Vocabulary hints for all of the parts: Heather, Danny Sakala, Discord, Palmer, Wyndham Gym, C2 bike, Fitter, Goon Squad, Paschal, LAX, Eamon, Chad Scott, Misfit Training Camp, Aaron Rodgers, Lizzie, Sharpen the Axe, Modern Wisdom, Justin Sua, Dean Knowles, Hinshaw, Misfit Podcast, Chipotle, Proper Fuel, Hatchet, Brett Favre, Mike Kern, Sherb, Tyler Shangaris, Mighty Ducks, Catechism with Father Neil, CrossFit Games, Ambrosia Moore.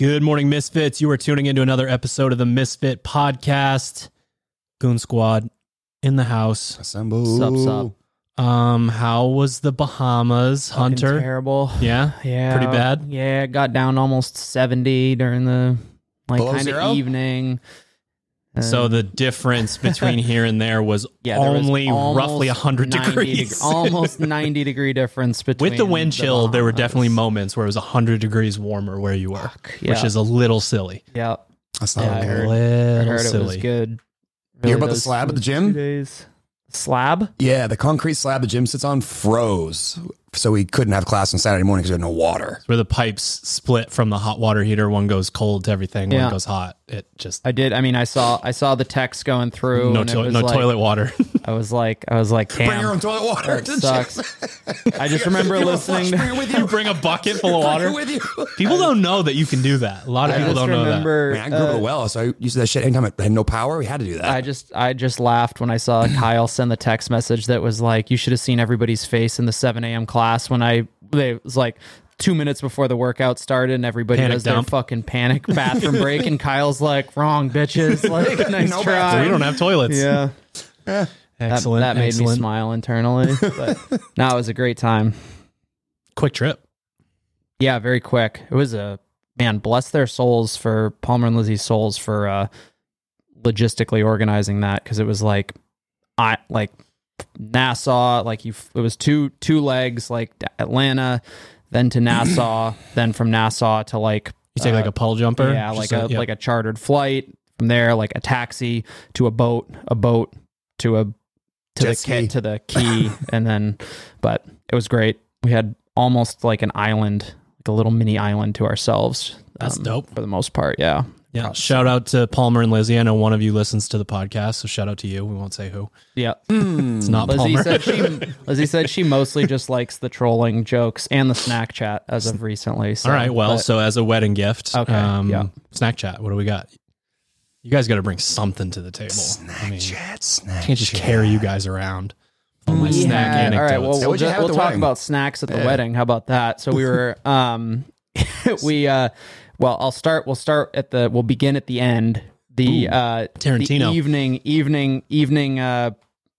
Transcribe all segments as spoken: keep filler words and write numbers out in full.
Good morning, Misfits. You are tuning into another episode of the Misfit Podcast. Goon Squad in the house. Assemble. Sup, sup. Um, how was the Bahamas, fucking Hunter? Terrible. Yeah? Yeah. Pretty bad? Yeah, it got down almost seventy during the like kind of evening. Uh, so the difference between here and there was yeah, there only was roughly one hundred degrees. Deg- almost ninety degree difference between. With the wind chill, the there were definitely moments where it was one hundred degrees warmer where you were, Fuck, yeah. which is a little silly. Yeah. That's not yeah, what I heard. A little I heard silly. It was good. Really, you hear about the slab at the gym? Days. Slab? Yeah, the concrete slab the gym sits on froze. So we couldn't have class on Saturday morning because we had no water. It's where the pipes split from the hot water heater. One goes cold to everything. Yeah. One goes hot. It just. I did. I mean, I saw I saw the text going through. No, to- no like, toilet water. I was like, I was like, damn. Bring your own toilet water. It sucks. I just remember you listening. Flush, to- with you. You bring a bucket full of water. With you. People don't know that you can do that. A lot of I people don't remember, know that. I, mean, I grew up uh, in a well, so I used to that shit anytime I had no power. We had to do that. I just, I just laughed when I saw Kyle send the text message that was like, you should have seen everybody's face in the seven a.m. class. Class when I they it was like two minutes before the workout started and everybody panic does dump. Their fucking panic bathroom break and Kyle's like wrong bitches like nice no try bathroom. We don't have toilets yeah, yeah. Excellent that, that made excellent. Me smile internally but no it was a great time quick trip yeah very quick it was a man bless their souls for Palmer and Lizzie's souls for uh logistically organizing that because it was like I like Nassau, like you, it was two two legs, like Atlanta, then to Nassau, then from Nassau to like you take uh, like a pull jumper, yeah, like a, a yeah. like a chartered flight from there, like a taxi to a boat, a boat to a to Jet the key to the key, and then but it was great. We had almost like an island, like a little mini island to ourselves. That's um, dope for the most part, yeah, yeah. Probably. Shout out to Palmer and Lizzie. I know one of you listens to the podcast, so shout out to you. We won't say who. Yeah, mm. It's not Lizzie Palmer. Said she, Lizzie said she mostly just likes the trolling jokes and the snack chat as of recently. So, all right, well, but, so as a wedding gift, okay, um, yeah. Snack chat. What do we got? You guys got to bring something to the table. Snack I mean, chat. Snack I can't just chat. Carry you guys around. All my yeah. snack anecdotes. All right, well, so we'll, just, we'll talk wedding? About snacks at the yeah. wedding. How about that? So we were, um, we. Uh, Well, I'll start. We'll start at the. We'll begin at the end. The Ooh, uh, Tarantino the evening, evening, evening. Uh,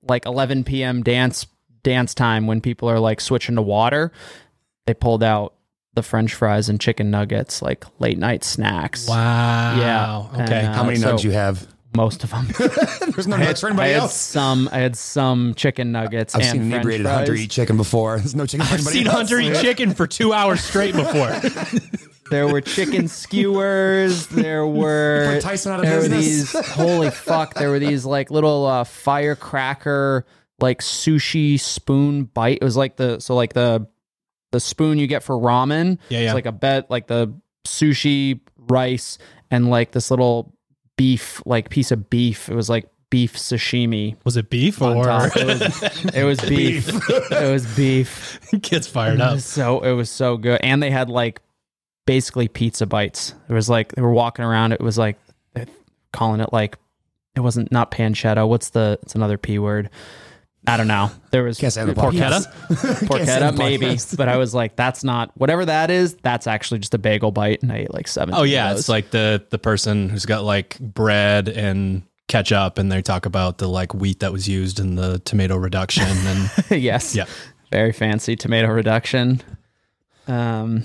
like eleven p.m. dance dance time when people are like switching to water. They pulled out the French fries and chicken nuggets, like late night snacks. Wow. Yeah. Okay. And, uh, How many nuggets so you have? Most of them. There's no nuggets for anybody I else. Had some. I had some chicken nuggets. I've and seen inebriated Hunter eat chicken before. There's no chicken. For I've anybody seen else. Hunter eat chicken for two hours straight before. There were chicken skewers. There were Tyson out of there business. Were these, holy fuck. There were these like little uh, firecracker, like sushi spoon bite. It was like the, so like the, the spoon you get for ramen. Yeah, yeah. It's like a bet, like the sushi rice and like this little beef, like piece of beef. It was like beef sashimi. Was it beef or? It was, it was beef. beef. It was beef. Kids fired up. It was so it was so good. And they had like, basically pizza bites. It was like they were walking around. It was like calling it like it wasn't not pancetta. What's the? It's another P word. I don't know. There was porchetta, porchetta maybe. But I was like, that's not whatever that is. That's actually just a bagel bite, and I ate like seven. Oh yeah, it's like the the person who's got like bread and ketchup, and they talk about the like wheat that was used in the tomato reduction. And yes, yeah, very fancy tomato reduction. Um.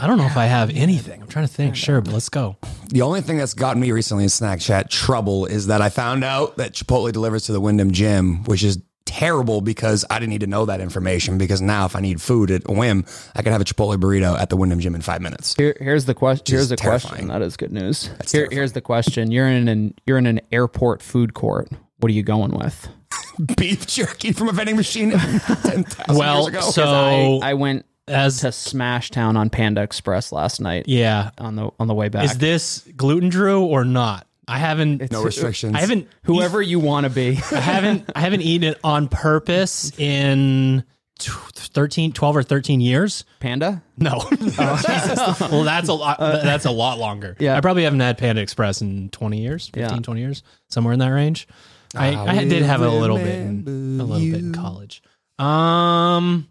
I don't know if I have anything. I'm trying to think. Sure, but let's go. The only thing that's gotten me recently in snack chat trouble is that I found out that Chipotle delivers to the Wyndham Gym, which is terrible because I didn't need to know that information because now if I need food at a whim, I can have a Chipotle burrito at the Wyndham Gym in five minutes. Here, here's the question. Here's the question. That is good news. Here, here's the question. You're in an you're in an airport food court. What are you going with? Beef jerky from a vending machine ten thousand well, years ago. So I, I went. As to Smash Town on Panda Express last night. Yeah. On the on the way back. Is this gluten Drew or not? I haven't it's, no restrictions. I haven't whoever you want to be. I haven't I haven't eaten it on purpose in thirteen, twelve or thirteen years. Panda? No. Oh. Jesus. Well, that's a lot that's a lot longer. Yeah. I probably haven't had Panda Express in twenty years, fifteen, yeah. twenty years, somewhere in that range. I, I, I did have a little bit in, a little you. bit in college. Um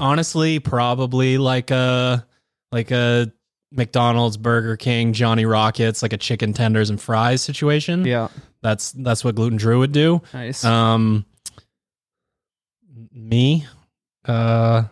Honestly, probably like a like a McDonald's, Burger King, Johnny Rockets, like a chicken tenders and fries situation. Yeah. That's that's what Gluten Drew would do. Nice. Um, me, uh,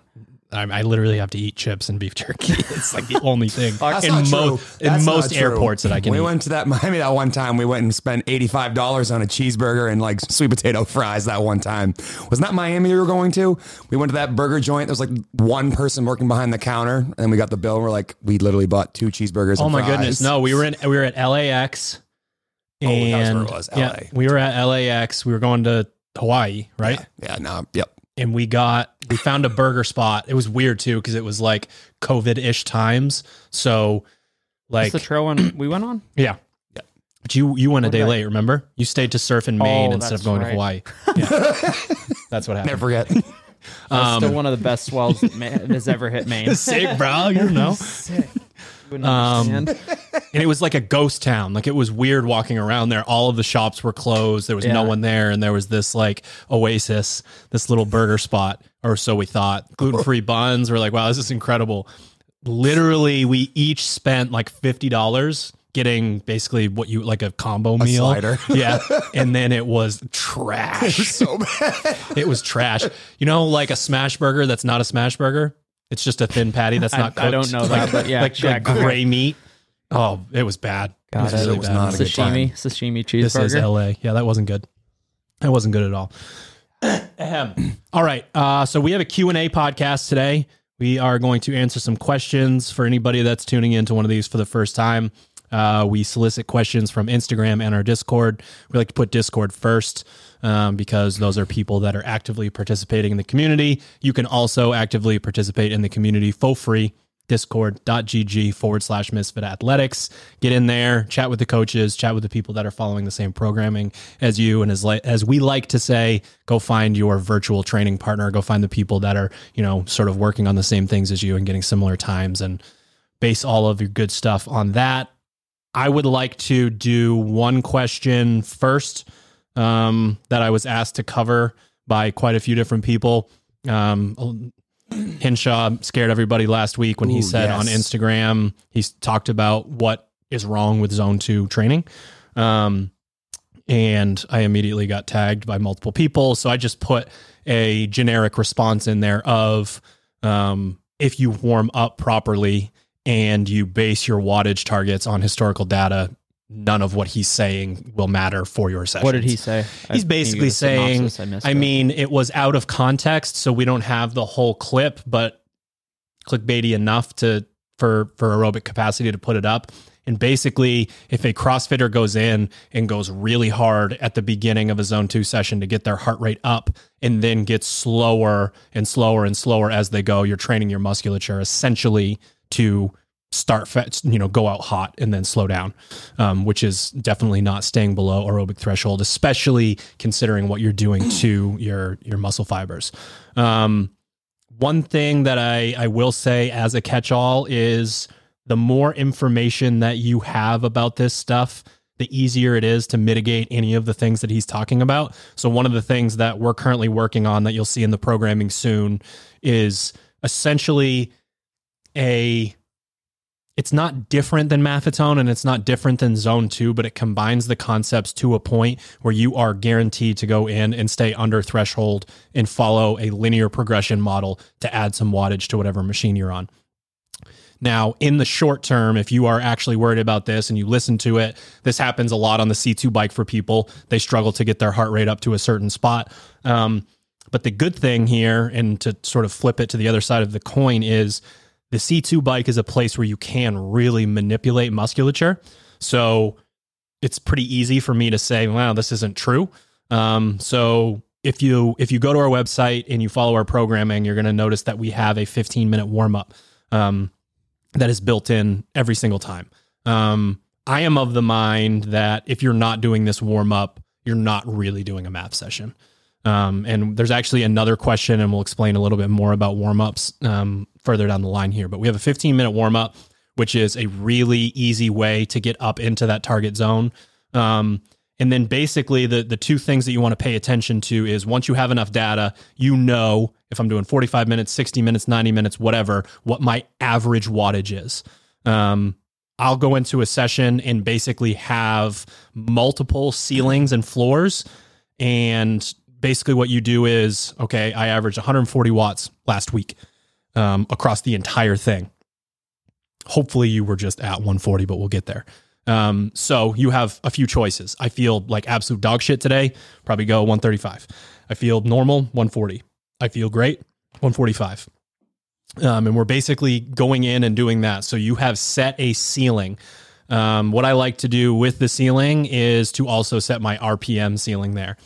I, I literally have to eat chips and beef jerky. It's like the only thing in, mo- in most airports that I can. We eat. went to that Miami that one time. We went and spent eighty-five dollars on a cheeseburger and like sweet potato fries. That one time was not Miami. We were going to. We went to that burger joint. There was like one person working behind the counter, and then we got the bill. And we're like, we literally bought two cheeseburgers. Oh and my fries. goodness! No, we were in. We were at L A X. Oh, and, that was where it was. L A. Yeah, we were at L A X. We were going to Hawaii, right? Yeah. yeah no. Yep. And we got, we found a burger spot. It was weird too, because it was like COVID-ish times. So, like, that's the trail one we went on. Yeah, yeah. But you you went what a day I... late. Remember, you stayed to surf in Maine oh, instead of going right. to Hawaii. Yeah. That's what happened. Never forget. Um, that's still one of the best swells that has ever hit Maine. Sick, bro. You know. Sick. Um, and it was like a ghost town. Like, it was weird walking around there. All of the shops were closed. There was yeah. no one there. And there was this like oasis, this little burger spot, or so we thought. Gluten-free buns. We're like, wow, this is incredible. Literally, we each spent like fifty dollars getting basically what you like a combo a meal. Slider. Yeah. And then it was trash. It was so bad. It was trash. You know, like a smash burger that's not a smash burger. It's just a thin patty that's not cooked. I, I don't know that, like, but yeah. Like, yeah, like gray meat. Oh, it was bad. It was, really it was bad. Not a good sashimi, sashimi cheeseburger. This is L A. Yeah, that wasn't good. That wasn't good at all. Ahem. All right. Uh, so we have a Q and A podcast today. We are going to answer some questions for anybody that's tuning into one of these for the first time. Uh, we solicit questions from Instagram and our Discord. We like to put Discord first um, because those are people that are actively participating in the community. You can also actively participate in the community for free. Discord.gg forward slash Misfit Athletics. Get in there, chat with the coaches, chat with the people that are following the same programming as you. And as li- as we like to say, go find your virtual training partner. Go find the people that are, you know, sort of working on the same things as you and getting similar times, and base all of your good stuff on that. I would like to do one question first um, that I was asked to cover by quite a few different people. Um, Hinshaw scared everybody last week when Ooh, he said yes. on Instagram, he's talked about what is wrong with zone two training. Um, and I immediately got tagged by multiple people. So I just put a generic response in there of um, if you warm up properly and you base your wattage targets on historical data, none of what he's saying will matter for your sessions. What did he say? He's I basically saying, I, I mean, it was out of context, so we don't have the whole clip, but clickbaity enough to for, for aerobic capacity to put it up. And basically, if a CrossFitter goes in and goes really hard at the beginning of a zone two session to get their heart rate up and then gets slower and slower and slower as they go, you're training your musculature essentially to start, you know, go out hot and then slow down, um, which is definitely not staying below aerobic threshold, especially considering what you're doing to your, your muscle fibers. Um, one thing that I, I will say as a catch-all is the more information that you have about this stuff, the easier it is to mitigate any of the things that he's talking about. So one of the things that we're currently working on that you'll see in the programming soon is essentially a, it's not different than Maffetone and it's not different than zone two, but it combines the concepts to a point where you are guaranteed to go in and stay under threshold and follow a linear progression model to add some wattage to whatever machine you're on. Now, in the short term, if you are actually worried about this and you listen to it, this happens a lot on the C two bike for people. They struggle to get their heart rate up to a certain spot. Um, but the good thing here, and to sort of flip it to the other side of the coin, is the C two bike is a place where you can really manipulate musculature. So it's pretty easy for me to say, wow, this isn't true. Um, so if you if you go to our website and you follow our programming, you're going to notice that we have a fifteen minute warm up um, that is built in every single time. Um, I am of the mind that if you're not doing this warm up, you're not really doing a M A P session. Um, and there's actually another question, and we'll explain a little bit more about warm ups um, further down the line here, but we have a fifteen minute warm up, which is a really easy way to get up into that target zone. Um, and then basically the, the two things that you want to pay attention to is once you have enough data, you know, if I'm doing forty-five minutes, sixty minutes, ninety minutes, whatever, what my average wattage is. Um, I'll go into a session and basically have multiple ceilings and floors. And basically what you do is, okay, I averaged one hundred forty watts last week um, across the entire thing. Hopefully you were just at one forty, but we'll get there. Um, so you have a few choices. I feel like absolute dog shit today. Probably go one thirty-five. I feel normal, one forty. I feel great, one forty-five. Um, and we're basically going in and doing that. So you have set a ceiling. Um, what I like to do with the ceiling is to also set my R P M ceiling there.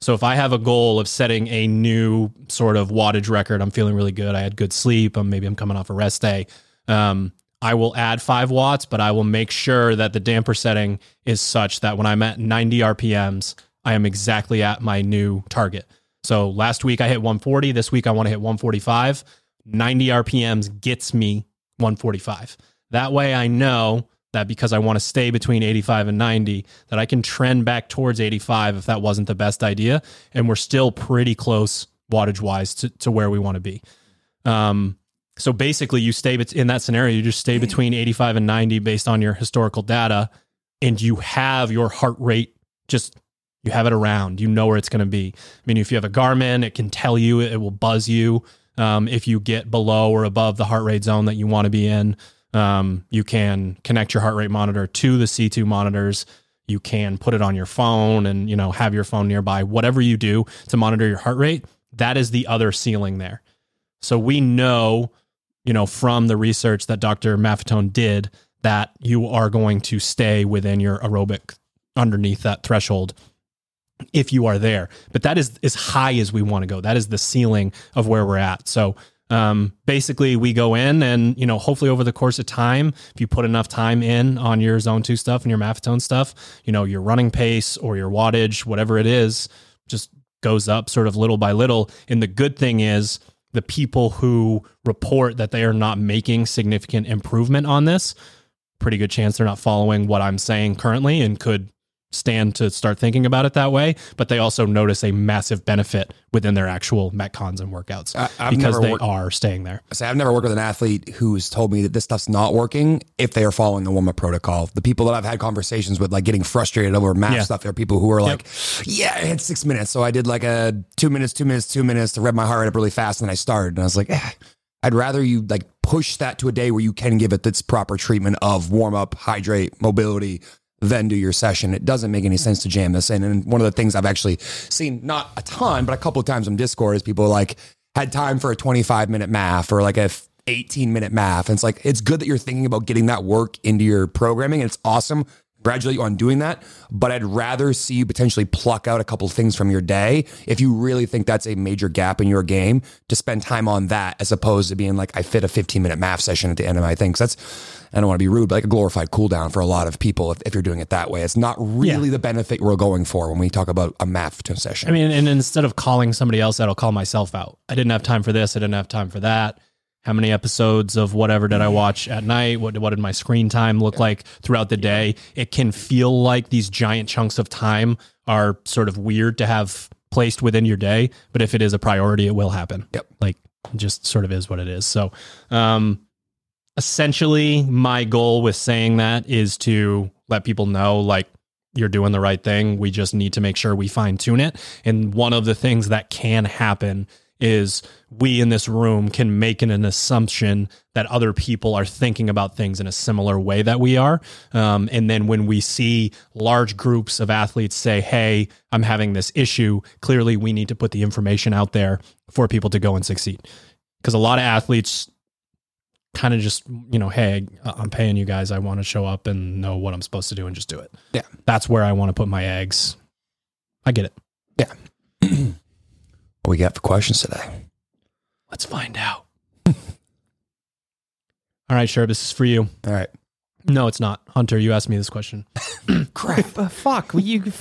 So if I have a goal of setting a new sort of wattage record, I'm feeling really good. I had good sleep. I'm, maybe I'm coming off a rest day. Um, I will add five watts, but I will make sure that the damper setting is such that when I'm at ninety R P Ms, I am exactly at my new target. So last week I hit one forty. This week I want to hit one forty-five. ninety R P Ms gets me one forty-five. That way I know that because I want to stay between eighty-five and ninety, that I can trend back towards eighty-five if that wasn't the best idea. And we're still pretty close wattage wise to, to where we want to be. Um, So basically you stay in that scenario, you just stay between eighty-five and ninety based on your historical data, and you have your heart rate, just, you have it around, you know where it's going to be. I mean, if you have a Garmin, it can tell you, it will buzz you. Um, if you get below or above the heart rate zone that you want to be in, um, you can connect your heart rate monitor to the C two monitors. You can put it on your phone and, you know, have your phone nearby, whatever you do to monitor your heart rate. That is the other ceiling there. So we know, you know, from the research that Doctor Maffetone did, that you are going to stay within your aerobic underneath that threshold if you are there. But that is as high as we want to go. That is the ceiling of where we're at. So um, basically we go in and, you know, hopefully over the course of time, if you put enough time in on your zone two stuff and your Maffetone stuff, you know, your running pace or your wattage, whatever it is, just goes up sort of little by little. And the good thing is, the people who report that they are not making significant improvement on this, pretty good chance they're not following what I'm saying currently and could stand to start thinking about it that way. But they also notice a massive benefit within their actual metcons and workouts I, because they worked, are staying there. So I've never worked with an athlete who's told me that this stuff's not working if they are following the warm-up protocol. The people that I've had conversations with, like getting frustrated over math yeah. stuff, are people who are like, yep. yeah, I had six minutes. So I did like a two minutes, two minutes, two minutes to rev my heart rate up really fast. And then I started and I was like, eh, I'd rather you like push that to a day where you can give it its proper treatment of warm-up, hydrate, mobility, then do your session. It doesn't make any sense to jam this in. And one of the things I've actually seen, not a ton, but a couple of times on Discord, is people like had time for a twenty-five minute math or like a eighteen minute math. And it's like, it's good that you're thinking about getting that work into your programming. And it's awesome. Congratulate you on doing that. But I'd rather see you potentially pluck out a couple of things from your day if you really think that's a major gap in your game, to spend time on that as opposed to being like, I fit a fifteen minute math session at the end of my thing. So that's, I don't want to be rude, but like a glorified cool down for a lot of people if, if you're doing it that way. It's not really yeah. the benefit we're going for when we talk about a math session. I mean, and instead of calling somebody else, I'll call myself out. I didn't have time for this. I didn't have time for that. How many episodes of whatever did I watch at night? What, what did my screen time look yeah. like throughout the day? It can feel like these giant chunks of time are sort of weird to have placed within your day. But if it is a priority, it will happen. Yep. Like, just sort of is what it is. So, um, essentially, my goal with saying that is to let people know, like, you're doing the right thing. We just need to make sure we fine tune it. And one of the things that can happen is we in this room can make an, an assumption that other people are thinking about things in a similar way that we are. Um, and then when we see large groups of athletes say, hey, I'm having this issue, clearly we need to put the information out there for people to go and succeed. Because a lot of athletes kind of just, you know, hey, I'm paying you guys. I want to show up and know what I'm supposed to do and just do it. Yeah. That's where I want to put my eggs. I get it. Yeah. What we got for questions today? Let's find out. All right, Sherb, this is for you. All right. No, it's not. Hunter, you asked me this question. Crap. Uh, fuck. Well, you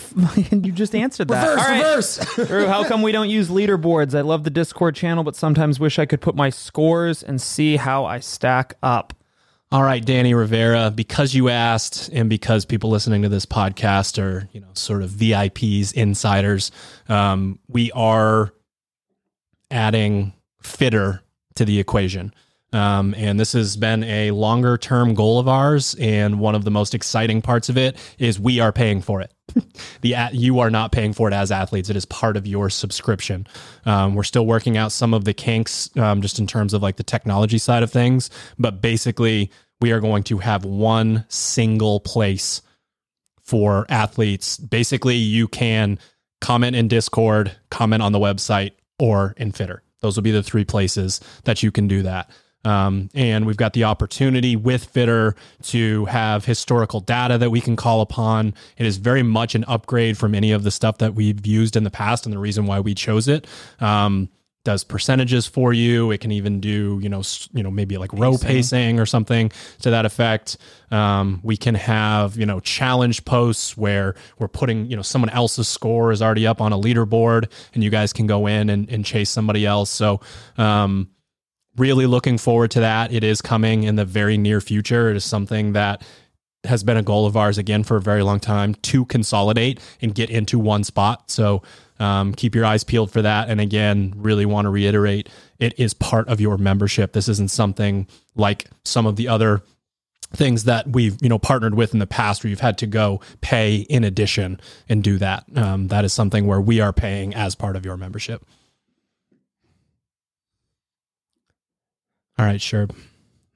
you just answered that. Reverse, right. reverse. How come we don't use leaderboards? I love the Discord channel, but sometimes wish I could put my scores and see how I stack up. All right, Danny Rivera, because you asked and because people listening to this podcast are, you know, sort of V I Ps, insiders, um, we are adding Fitter to the equation. Um, and this has been a longer term goal of ours. And one of the most exciting parts of it is we are paying for it. the at, You are not paying for it as athletes. It is part of your subscription. Um, we're still working out some of the kinks, um, just in terms of like the technology side of things. But basically, we are going to have one single place for athletes. Basically, you can comment in Discord, comment on the website, or in Fitter. Those will be the three places that you can do that. Um, and we've got the opportunity with Fitter to have historical data that we can call upon. It is very much an upgrade from any of the stuff that we've used in the past, and the reason why we chose it. Um, does percentages for you. It can even do, you know, you know, maybe like row pacing or something to that effect. Um, we can have, you know, challenge posts where we're putting, you know, someone else's score is already up on a leaderboard and you guys can go in and, and chase somebody else. So, um, really looking forward to that. It is coming in the very near future. It is something that has been a goal of ours again for a very long time to consolidate and get into one spot. So, Um, keep your eyes peeled for that. And again, really want to reiterate, it is part of your membership. This isn't something like some of the other things that we've, you know, partnered with in the past where you've had to go pay in addition and do that. Um, that is something where we are paying as part of your membership. All right, Sherb.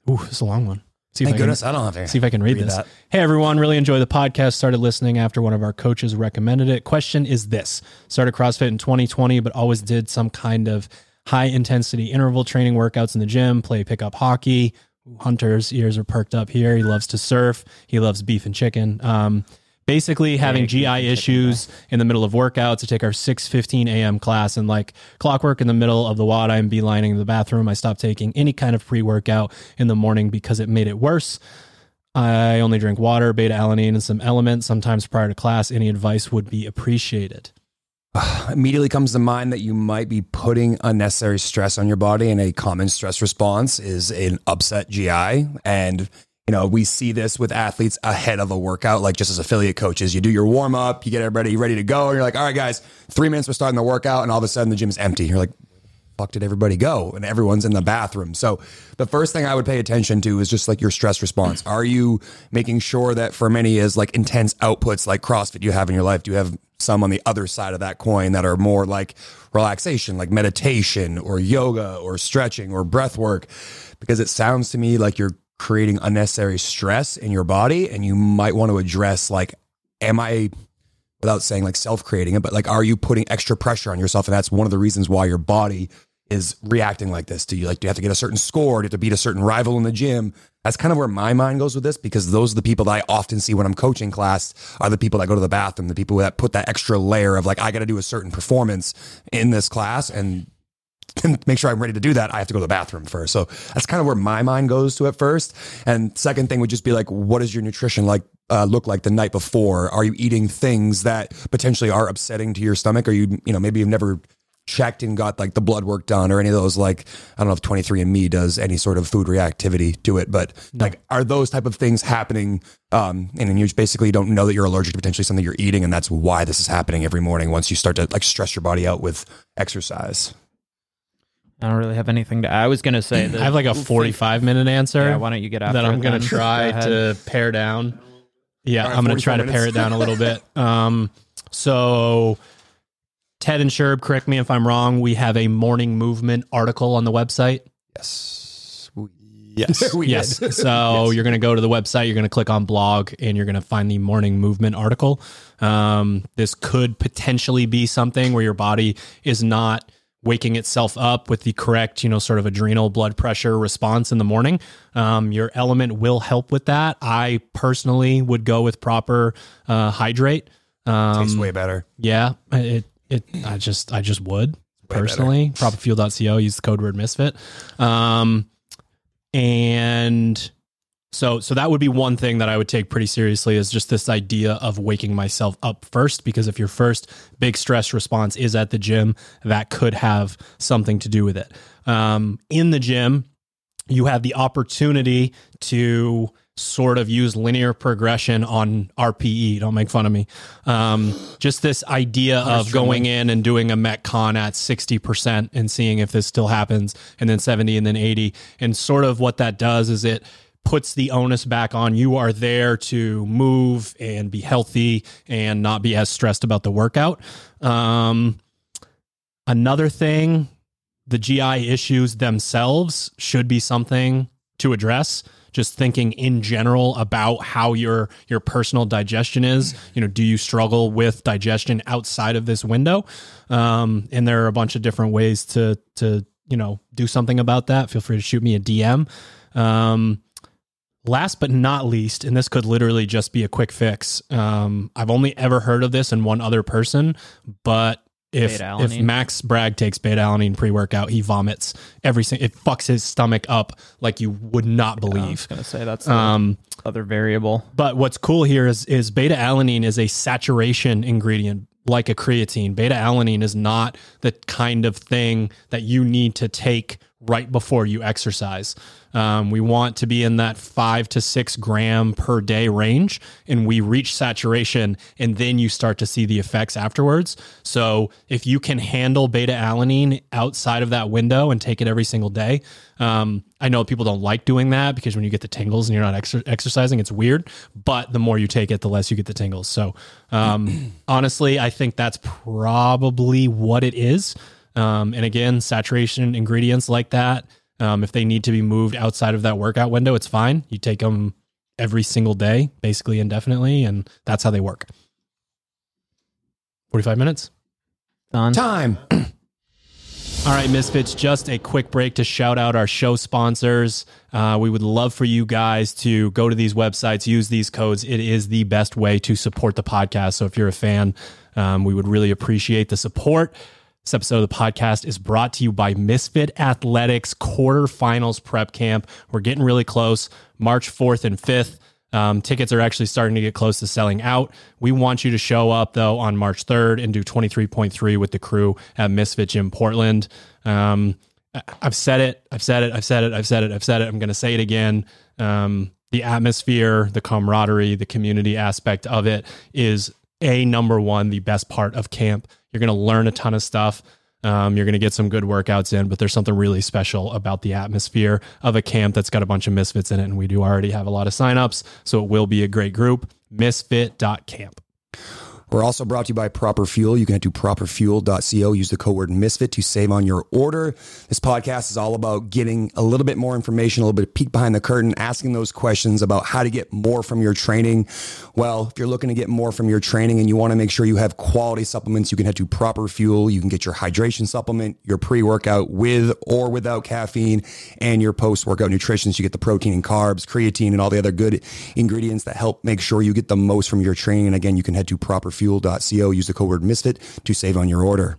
Ooh, it's a long one. See Thank I goodness, can, I don't have to see if I can read, read this. That. Hey, everyone, really enjoy the podcast. Started listening after one of our coaches recommended it. Question is this. Started CrossFit in twenty twenty, but always did some kind of high-intensity interval training workouts in the gym, play pickup hockey. Hunter's ears are perked up here. He loves to surf. He loves beef and chicken. Um, basically, having G I issues in the middle of workouts. To take our six fifteen a.m. class and like clockwork in the middle of the wad, I'm beelining the bathroom. I stopped taking any kind of pre-workout in the morning because it made it worse. I only drink water, beta-alanine, and some elements sometimes prior to class. Any advice would be appreciated. Immediately comes to mind that you might be putting unnecessary stress on your body, and a common stress response is an upset G I. And you know, we see this with athletes ahead of a workout, like just as affiliate coaches, you do your warm up, you get everybody ready to go. And you're like, all right, guys, three minutes, we're starting the workout. And all of a sudden the gym's empty. You're like, fuck did everybody go? And everyone's in the bathroom. So the first thing I would pay attention to is just like your stress response. Are you making sure that for many is like intense outputs like CrossFit you have in your life? Do you have some on the other side of that coin that are more like relaxation, like meditation or yoga or stretching or breath work? Because it sounds to me like you're creating unnecessary stress in your body, and you might want to address like, am I, without saying like self-creating it, but like, are you putting extra pressure on yourself? And that's one of the reasons why your body is reacting like this. Do you like, do you have to get a certain score? Do you have to beat a certain rival in the gym? That's kind of where my mind goes with this, because those are the people that I often see when I'm coaching class are the people that go to the bathroom, the people that put that extra layer of like, I got to do a certain performance in this class. And and make sure I'm ready to do that, I have to go to the bathroom first. So that's kind of where my mind goes to at first. And second thing would just be like, what does your nutrition like uh, look like the night before? Are you eating things that potentially are upsetting to your stomach? Are you, you know, maybe you've never checked and got like the blood work done or any of those, like, I don't know if twenty-three and me does any sort of food reactivity to it, but no. Like, are those type of things happening? Um, and then you basically don't know that you're allergic to potentially something you're eating. And that's why this is happening every morning once you start to like stress your body out with exercise. I don't really have anything to, I was going to say that I have like a forty-five minute answer. Yeah, why don't you get after that? I'm going to try to pare down. Yeah. Right, I'm going to try minutes. to pare it down a little bit. Um, so Ted and Sherb, correct me if I'm wrong. We have a morning movement article on the website. Yes. Yes. yes. Did. So yes. You're going to go to the website, you're going to click on blog, and you're going to find the morning movement article. Um, this could potentially be something where your body is not waking itself up with the correct, you know, sort of adrenal blood pressure response in the morning. Um, your element will help with that. I personally would go with proper uh, hydrate. Um, Tastes way better. Yeah. It, it, I just, I just would way personally better. proper fuel dot co, use the code word misfit. Um, and so, so that would be one thing that I would take pretty seriously is just this idea of waking myself up first, because if your first big stress response is at the gym, that could have something to do with it. Um, in the gym, you have the opportunity to sort of use linear progression on R P E. Don't make fun of me. Um, just this idea of going in and doing a Metcon at sixty percent and seeing if this still happens, and then seventy and then eighty. And sort of what that does is it puts the onus back on you are there to move and be healthy and not be as stressed about the workout. Um, another thing, the G I issues themselves should be something to address. Just thinking in general about how your your personal digestion is. You know, do you struggle with digestion outside of this window? Um, and there are a bunch of different ways to to you know do something about that. Feel free to shoot me a D M. Um, last but not least, and this could literally just be a quick fix. Um, I've only ever heard of this in one other person, but If if Max Bragg takes beta-alanine pre-workout, he vomits every single. It fucks his stomach up like you would not believe. Yeah, I was going to say that's um, the other variable. But what's cool here is is beta-alanine is a saturation ingredient like a creatine. Beta-alanine is not the kind of thing that you need to take right before you exercise. Um, we want to be in that five to six gram per day range, and we reach saturation, and then you start to see the effects afterwards. So if you can handle beta-alanine outside of that window and take it every single day, um, I know people don't like doing that because when you get the tingles and you're not ex- exercising, it's weird, but the more you take it, the less you get the tingles. So um, honestly, I think that's probably what it is. Um, and again, saturation ingredients like that, um, if they need to be moved outside of that workout window, it's fine. You take them every single day, basically indefinitely, and that's how they work. forty-five minutes. On. Time. All right, Misfits, just a quick break to shout out our show sponsors. Uh, we would love for you guys to go to these websites, use these codes. It is the best way to support the podcast. So if you're a fan, um, we would really appreciate the support. This episode of the podcast is brought to you by Misfit Athletics Quarterfinals Prep Camp. We're getting really close, March fourth and fifth. Um, tickets are actually starting to get close to selling out. We want you to show up, though, on March third and do twenty-three point three with the crew at Misfit Gym Portland. Um, I've said it. I've said it. I've said it. I've said it. I've said it. I'm going to say it again. Um, the atmosphere, the camaraderie, the community aspect of it is a number one, the best part of camp. You're going to learn a ton of stuff. Um, you're going to get some good workouts in, but there's something really special about the atmosphere of a camp that's got a bunch of misfits in it. And we do already have a lot of signups, so it will be a great group. Misfit dot camp. We're also brought to you by Proper Fuel. You can head to proper fuel dot co. Use the code word MISFIT to save on your order. This podcast is all about getting a little bit more information, a little bit of peek behind the curtain, asking those questions about how to get more from your training. Well, if you're looking to get more from your training and you want to make sure you have quality supplements, you can head to Proper Fuel. You can get your hydration supplement, your pre-workout with or without caffeine, and your post-workout nutrition. So you get the protein and carbs, creatine, and all the other good ingredients that help make sure you get the most from your training. And again, you can head to Proper Fuel. fuel dot co. Use the code word MISFIT to save on your order.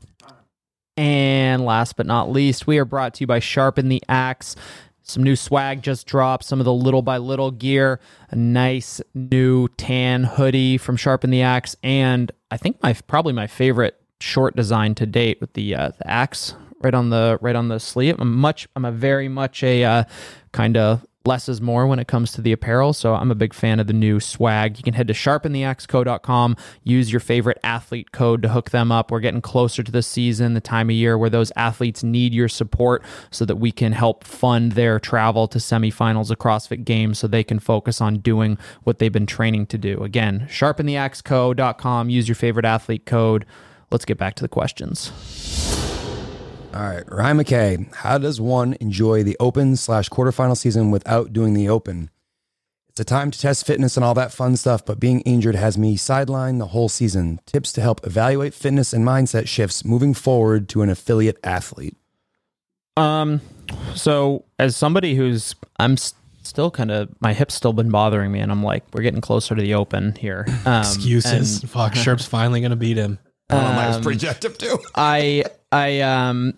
And last but not least, we are brought to you by Sharpen the Axe. Some new swag just dropped, some of the little by little gear, a nice new tan hoodie from Sharpen the Axe, and I think my probably my favorite short design to date with the, uh, the axe right on the right on the sleeve. I'm much I'm a very much a uh, kind of less is more when it comes to the apparel, so I'm a big fan of the new swag. You can head to sharpen the axe co dot com, use your favorite athlete code to hook them up. We're getting closer to the season, the time of year where those athletes need your support so that we can help fund their travel to semifinals of CrossFit Games so they can focus on doing what they've been training to do. Again, sharpen the axe co dot com, use your favorite athlete code. Let's get back to the questions. All right, Ryan McKay, how does one enjoy the open slash quarterfinal season without doing the open? It's a time to test fitness and all that fun stuff, but being injured has me sidelined the whole season. Tips to help evaluate fitness and mindset shifts moving forward to an affiliate athlete. Um, so as somebody who's, I'm st- still kind of, my hips still been bothering me, and I'm like, we're getting closer to the open here. Um, Excuses. And, Fuck, Sherb's finally going to beat him. Um, I don't know, mine was projective too. I... I, um,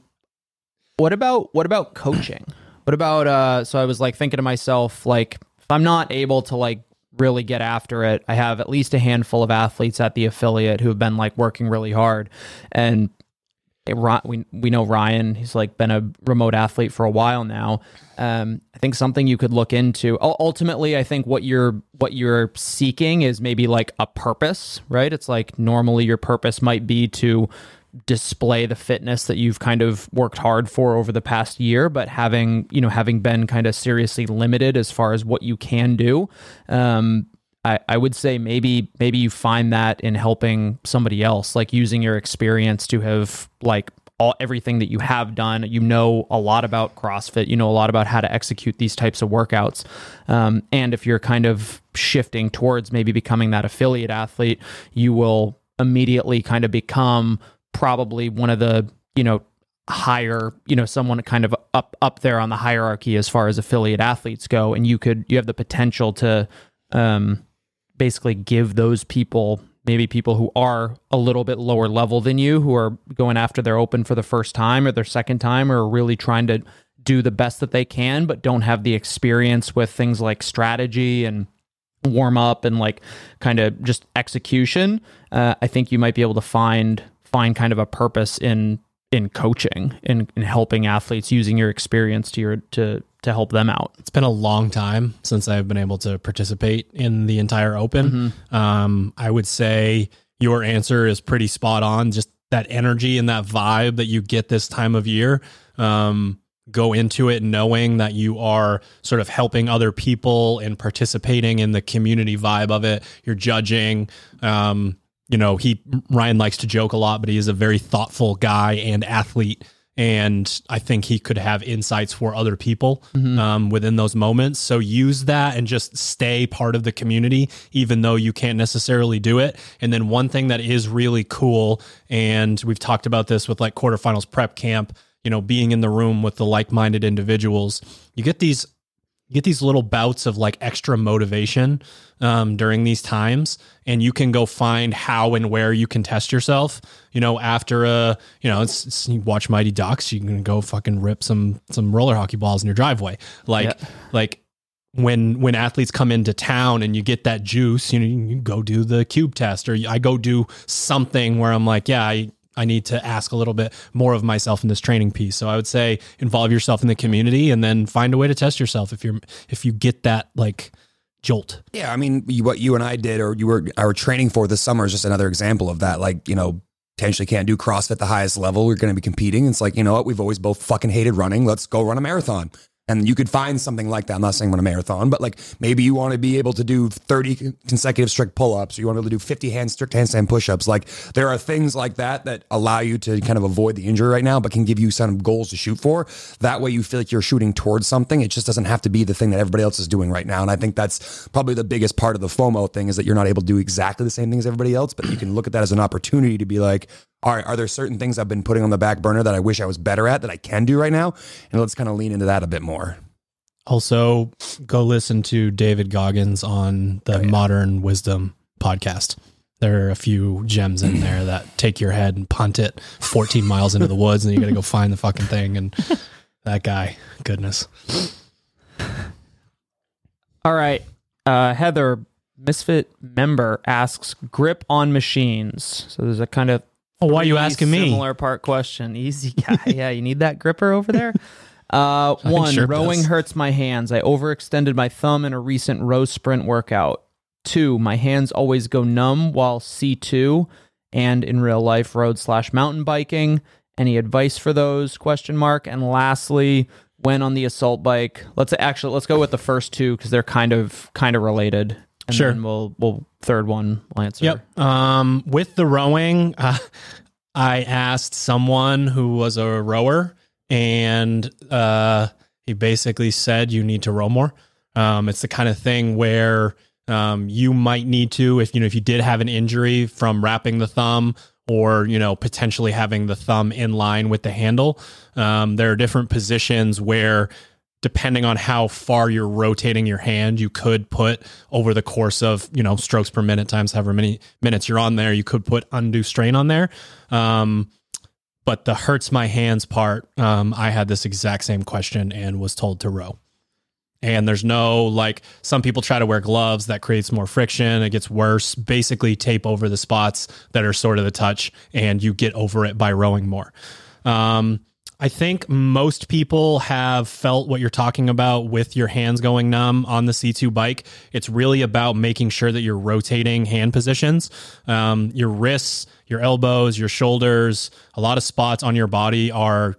what about, what about coaching? What about, uh, so I was like thinking to myself, like, if I'm not able to like really get after it, I have at least a handful of athletes at the affiliate who have been like working really hard, and It, we we know Ryan, he's like been a remote athlete for a while now. Um, I think something you could look into. Ultimately, I think what you're what you're seeking is maybe like a purpose, right? It's like normally your purpose might be to display the fitness that you've kind of worked hard for over the past year, but having, you know, having been kind of seriously limited as far as what you can do. Um, I, I would say maybe maybe you find that in helping somebody else, like using your experience to have like all everything that you have done. You know a lot about CrossFit, you know a lot about how to execute these types of workouts. Um, and if you're kind of shifting towards maybe becoming that affiliate athlete, you will immediately kind of become probably one of the, you know, higher, you know, someone kind of up up there on the hierarchy as far as affiliate athletes go. And you could you have the potential to um basically give those people, maybe people who are a little bit lower level than you, who are going after their open for the first time or their second time, or really trying to do the best that they can, but don't have the experience with things like strategy and warm up and like kind of just execution. Uh, I think you might be able to find find kind of a purpose in in coaching and in, in helping athletes, using your experience to your to to help them out. It's been a long time since I've been able to participate in the entire open. Mm-hmm. Um, I would say your answer is pretty spot on. Just that energy and that vibe that you get this time of year. Um, go into it knowing that you are sort of helping other people and participating in the community vibe of it. You're judging, um, you know, he, Ryan likes to joke a lot, but he is a very thoughtful guy and athlete. And I think he could have insights for other people, mm-hmm. um, within those moments. So use that and just stay part of the community, even though you can't necessarily do it. And then one thing that is really cool, and we've talked about this with like quarterfinals prep camp, you know, being in the room with the like-minded individuals, you get these, you get these little bouts of like extra motivation, um, during these times, and you can go find how and where you can test yourself, you know, after a, you know, it's, it's you watch Mighty Ducks, you can go fucking rip some, some roller hockey balls in your driveway. Like, yeah. like when, when athletes come into town and you get that juice, you know, you go do the cube test, or I go do something where I'm like, yeah, I, I need to ask a little bit more of myself in this training piece. So I would say involve yourself in the community and then find a way to test yourself if you're, if you get that like jolt. Yeah. I mean, you, what you and I did, or you were, our training for this summer is just another example of that. Like, you know, potentially can't do CrossFit at the highest level. We're going to be competing. It's like, you know what? We've always both fucking hated running. Let's go run a marathon. And you could find something like that. I'm not saying run a marathon, but like maybe you want to be able to do thirty consecutive strict pull-ups. Or you want to be able to do fifty hand strict handstand push-ups. Like there are things like that that allow you to kind of avoid the injury right now, but can give you some goals to shoot for. That way you feel like you're shooting towards something. It just doesn't have to be the thing that everybody else is doing right now. And I think that's probably the biggest part of the FOMO thing, is that you're not able to do exactly the same thing as everybody else, but you can look at that as an opportunity to be like, all right, are there certain things I've been putting on the back burner that I wish I was better at that I can do right now? And let's kind of lean into that a bit more. Also, go listen to David Goggins on the oh, yeah. Modern Wisdom podcast. There are a few gems in there that take your head and punt it fourteen miles into the woods, and you got to go find the fucking thing. And that guy, goodness. All right. Uh, Heather, Misfit member, asks grip on machines. So there's a kind of, oh, why are you asking me? Similar part question. Easy guy. Yeah, you need that gripper over there. Uh, one, rowing does. Hurts my hands. I overextended my thumb in a recent row sprint workout. Two, my hands always go numb while C two and in real life road slash mountain biking. Any advice for those? Question mark. And lastly, when on the assault bike? Let's actually let's go with the first two because they're kind of kind of related. And sure. Then we'll, we'll third one we'll answer. Yep. Um, with the rowing, uh, I asked someone who was a rower, and uh, he basically said, you need to row more. Um, it's the kind of thing where um, you might need to, if you know, if you did have an injury from wrapping the thumb, or, you know, potentially having the thumb in line with the handle. Um, there are different positions where, depending on how far you're rotating your hand, you could put over the course of, you know, strokes per minute times however many minutes you're on there, you could put undue strain on there. Um, but the hurts my hands part, um, I had this exact same question and was told to row. And there's no, like, some people try to wear gloves. That creates more friction. It gets worse. Basically tape over the spots that are sort of the touch, and you get over it by rowing more. Um, I think most people have felt what you're talking about with your hands going numb on the C two bike. It's really about making sure that you're rotating hand positions, um, your wrists, your elbows, your shoulders. A lot of spots on your body are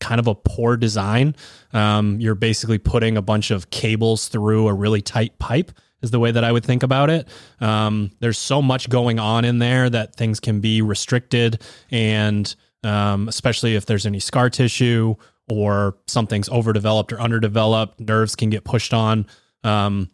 kind of a poor design. Um, you're basically putting a bunch of cables through a really tight pipe is the way that I would think about it. Um, there's so much going on in there that things can be restricted, and um, especially if there's any scar tissue or something's overdeveloped or underdeveloped, nerves can get pushed on. Um,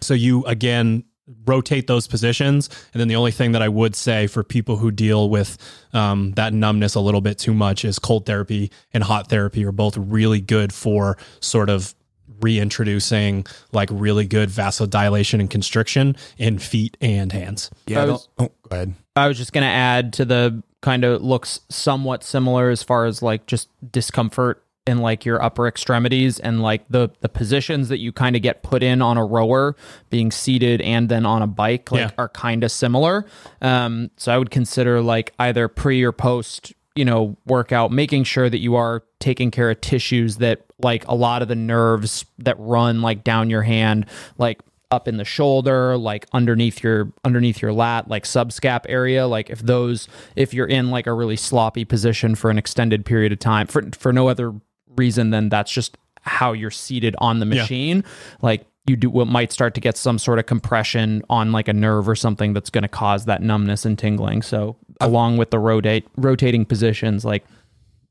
so you, again, rotate those positions. And then the only thing that I would say for people who deal with um, that numbness a little bit too much is cold therapy and hot therapy are both really good for sort of reintroducing like really good vasodilation and constriction in feet and hands. Yeah. I was, oh, go ahead. I was just going to add to the kind of looks somewhat similar as far as like just discomfort in like your upper extremities and like the, the positions that you kind of get put in on a rower being seated and then on a bike, like yeah. are kind of similar. Um, so I would consider like either pre or post, you know, workout, making sure that you are taking care of tissues that like a lot of the nerves that run like down your hand, like up in the shoulder, like underneath your, underneath your lat, like subscap area. Like if those, if you're in like a really sloppy position for an extended period of time for, for no other reason then that's just how you're seated on the machine. Yeah. Like you do what might start to get some sort of compression on like a nerve or something that's going to cause that numbness and tingling. So I've, along with the rotate rotating positions, like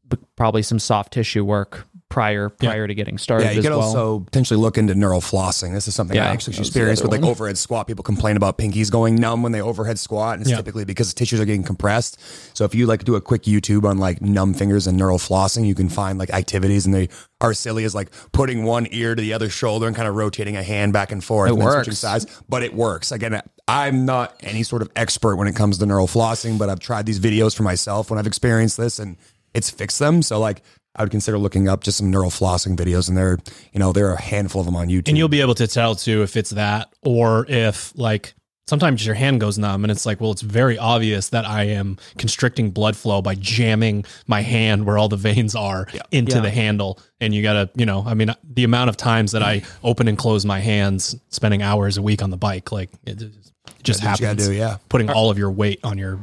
b- probably some soft tissue work prior, prior yeah. to getting started. Yeah, you as can well. Also potentially look into neural flossing. This is something yeah, I actually experienced with one. Like overhead squat. People complain about pinkies going numb when they overhead squat, and it's yeah. typically because the tissues are getting compressed. So if you like do a quick YouTube on like numb fingers and neural flossing, you can find like activities, and they are silly as like putting one ear to the other shoulder and kind of rotating a hand back and forth. It and works. Switching sides, but it works. Again, I'm not any sort of expert when it comes to neural flossing, but I've tried these videos for myself when I've experienced this, and it's fixed them. So like, I would consider looking up just some neural flossing videos, and there, you know, there are a handful of them on YouTube. And you'll be able to tell too if it's that, or if like sometimes your hand goes numb and it's like, well, it's very obvious that I am constricting blood flow by jamming my hand where all the veins are yeah. into yeah. the handle. And you gotta, you know, I mean, the amount of times that I open and close my hands, spending hours a week on the bike, like it just yeah, happens. Do, yeah. Putting all of your weight on your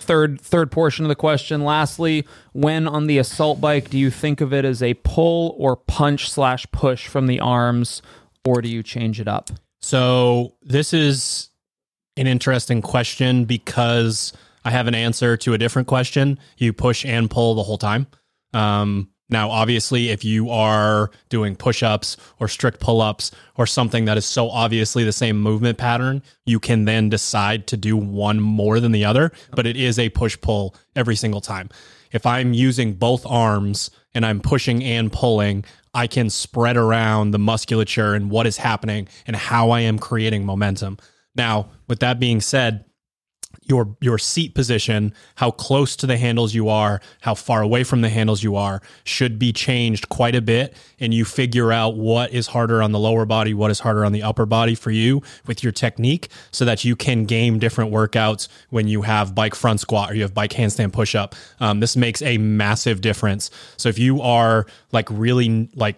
Third third portion of the question. Lastly, when on the assault bike, do you think of it as a pull or punch slash push from the arms, or do you change it up? So this is an interesting question because I have an answer to a different question. You push and pull the whole time. Um, now, obviously, if you are doing push-ups or strict pull-ups or something that is so obviously the same movement pattern, you can then decide to do one more than the other, but it is a push-pull every single time. If I'm using both arms and I'm pushing and pulling, I can spread around the musculature and what is happening and how I am creating momentum. Now, with that being said, your your seat position, how close to the handles you are, how far away from the handles you are, should be changed quite a bit. And you figure out what is harder on the lower body, what is harder on the upper body for you with your technique, so that you can game different workouts when you have bike front squat or you have bike handstand push-up. Um, this makes a massive difference. So if you are like really like,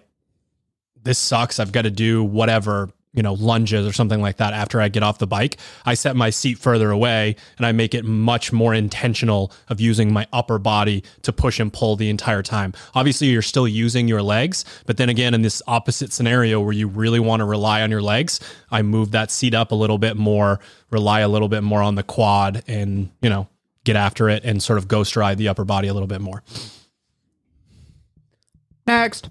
this sucks, I've got to do whatever, you know, lunges or something like that after I get off the bike, I set my seat further away and I make it much more intentional of using my upper body to push and pull the entire time. Obviously, you're still using your legs, but then again, in this opposite scenario where you really want to rely on your legs, I move that seat up a little bit more, rely a little bit more on the quad and, you know, get after it and sort of ghost ride the upper body a little bit more. Next.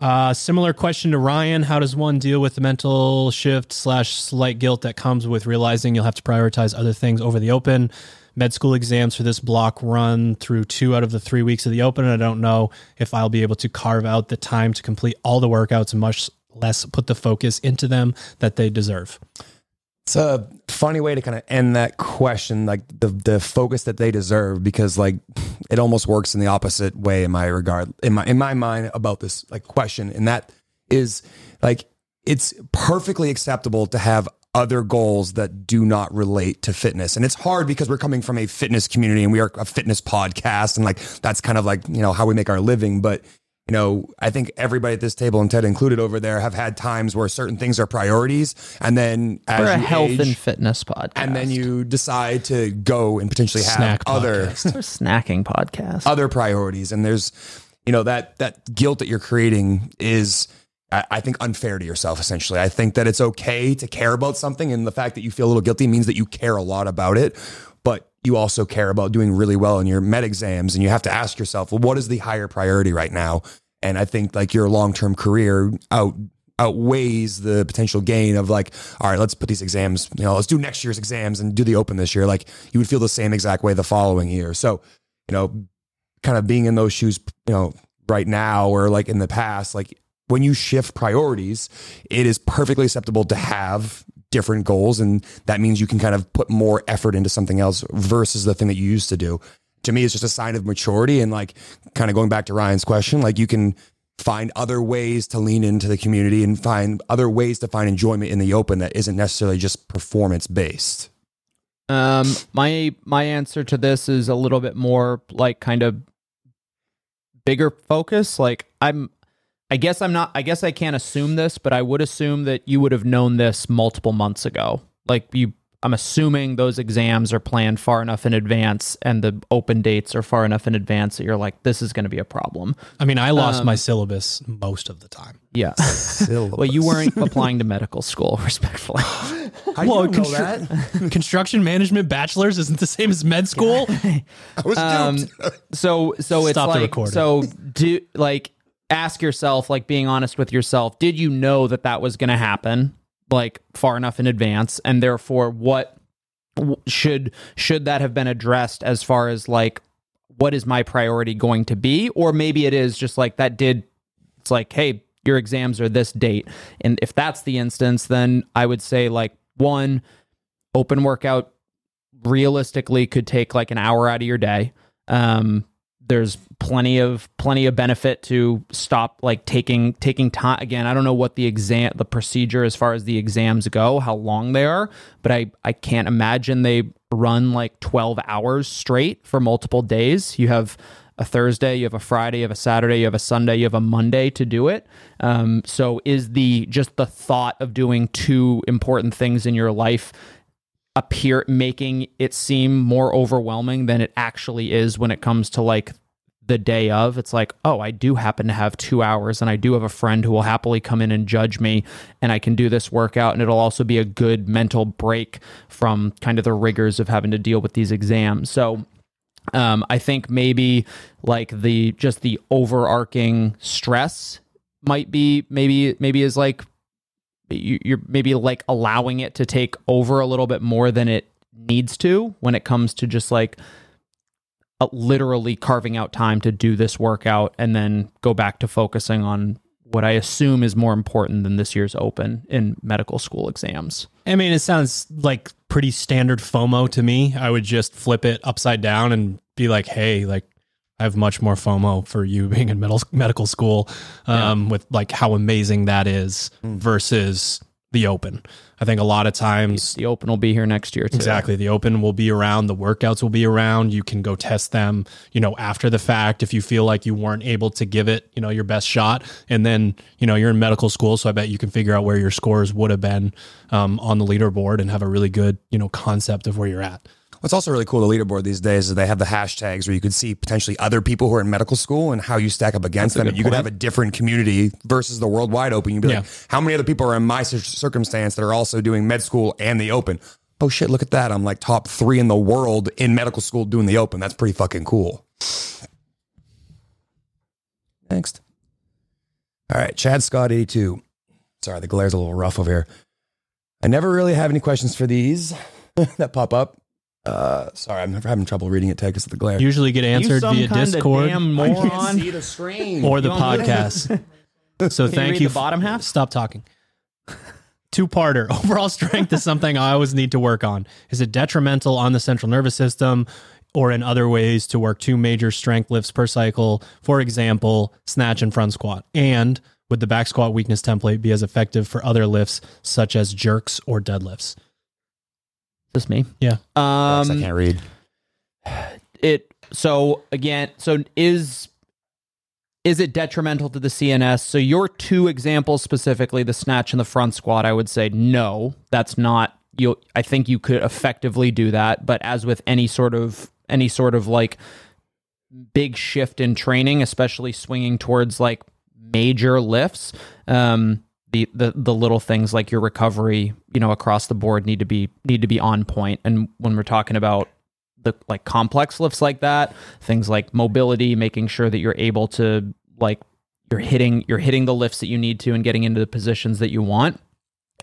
Uh, similar question to Ryan. How does one deal with the mental shift slash slight guilt that comes with realizing you'll have to prioritize other things over the open? Med school exams for this block run through two out of the three weeks of the open, and I don't know if I'll be able to carve out the time to complete all the workouts and much less put the focus into them that they deserve. It's a funny way to kind of end that question, like the the focus that they deserve, because like it almost works in the opposite way in my regard, in my in my mind about this like question. And that is like, it's perfectly acceptable to have other goals that do not relate to fitness. And it's hard because we're coming from a fitness community and we are a fitness podcast. And like, that's kind of like, you know, how we make our living. But, you know, I think everybody at this table, and Ted included over there, have had times where certain things are priorities. And then as we're a health age, and fitness podcast, and then you decide to go and potentially have Snack other snacking podcasts, other priorities. And there's, you know, that, that guilt that you're creating is, I think, unfair to yourself. Essentially, I think that it's okay to care about something, and the fact that you feel a little guilty means that you care a lot about it, but you also care about doing really well in your med exams. And you have to ask yourself, well, what is the higher priority right now? And I think like your long-term career out outweighs the potential gain of like, all right, let's put these exams, you know, let's do next year's exams and do the open this year. Like, you would feel the same exact way the following year. So, you know, kind of being in those shoes, you know, right now, or like in the past, like, when you shift priorities, it is perfectly acceptable to have different goals. And that means you can kind of put more effort into something else versus the thing that you used to do. To me, it's just a sign of maturity. And like, kind of going back to Ryan's question, like, you can find other ways to lean into the community and find other ways to find enjoyment in the open that isn't necessarily just performance based. Um, my, my answer to this is a little bit more like kind of bigger focus. Like, I'm, I guess I'm not, I guess I can't assume this, but I would assume that you would have known this multiple months ago. Like, you, I'm assuming those exams are planned far enough in advance and the open dates are far enough in advance that you're like, this is going to be a problem. I mean, I lost um, my syllabus most of the time. Yeah. Well, you weren't applying to medical school, respectfully. I well, didn't know constru- that. Construction management bachelor's isn't the same as med school. I was um, so, so it's Stop like, so do like, ask yourself, like, being honest with yourself, did you know that that was going to happen like far enough in advance? And therefore, what should, should that have been addressed as far as like, what is my priority going to be? Or maybe it is just like that did, it's like, hey, your exams are this date. And if that's the instance, then I would say like, one, open workout realistically could take like an hour out of your day. Um, There's plenty of plenty of benefit to stop like taking taking time. Again, I don't know what the exam the procedure as far as the exams go, how long they are, but I, I can't imagine they run like twelve hours straight for multiple days. You have a Thursday, you have a Friday, you have a Saturday, you have a Sunday, you have a Monday to do it. Um, so is the just the thought of doing two important things in your life appear making it seem more overwhelming than it actually is when it comes to like the day of? It's like, oh, I do happen to have two hours and I do have a friend who will happily come in and judge me, and I can do this workout, and it'll also be a good mental break from kind of the rigors of having to deal with these exams. So um, I think maybe like the just the overarching stress might be maybe maybe is like you're maybe like allowing it to take over a little bit more than it needs to when it comes to just like literally carving out time to do this workout and then go back to focusing on what I assume is more important than this year's open in medical school exams. I mean, it sounds like pretty standard FOMO to me. I would just flip it upside down and be like, hey, like, I have much more FOMO for you being in med- medical school um, yeah. with like how amazing that is mm. versus the open. I think a lot of times the open will be here next year too. Exactly. The open will be around. The workouts will be around. You can go test them, you know, after the fact, if you feel like you weren't able to give it, you know, your best shot. And then, you know, you're in medical school, so I bet you can figure out where your scores would have been um, on the leaderboard and have a really good, you know, concept of where you're at. What's also really cool, the leaderboard these days, is they have the hashtags where you could see potentially other people who are in medical school and how you stack up against them. You could have a different community versus the worldwide open. You'd be yeah. like, how many other people are in my circumstance that are also doing med school and the open? Oh shit, look at that. I'm like top three in the world in medical school doing the open. That's pretty fucking cool. Next. All right, Chad Scott eighty-two. Sorry, the glare's a little rough over here. I never really have any questions for these that pop up. Uh, sorry, I'm having trouble reading it. Ted, because of the glare. Usually get answered via Discord moron. See the screen. Or the podcast. So Can thank you. you f- the bottom half? Stop talking. Two-parter. Overall strength is something I always need to work on. Is it detrimental on the central nervous system or in other ways to work two major strength lifts per cycle? For example, snatch and front squat. And would the back squat weakness template be as effective for other lifts such as jerks or deadlifts? Just me. Yeah. Um, I can't read it. So again, so is, is it detrimental to the C N S? So your two examples specifically, the snatch and the front squat, I would say, no, that's not, you, I think you could effectively do that, but as with any sort of, any sort of like big shift in training, especially swinging towards like major lifts, um, the, the, the little things like your recovery, you know, across the board need to be, need to be on point. And when we're talking about the like complex lifts like that, things like mobility, making sure that you're able to like you're hitting you're hitting the lifts that you need to and getting into the positions that you want.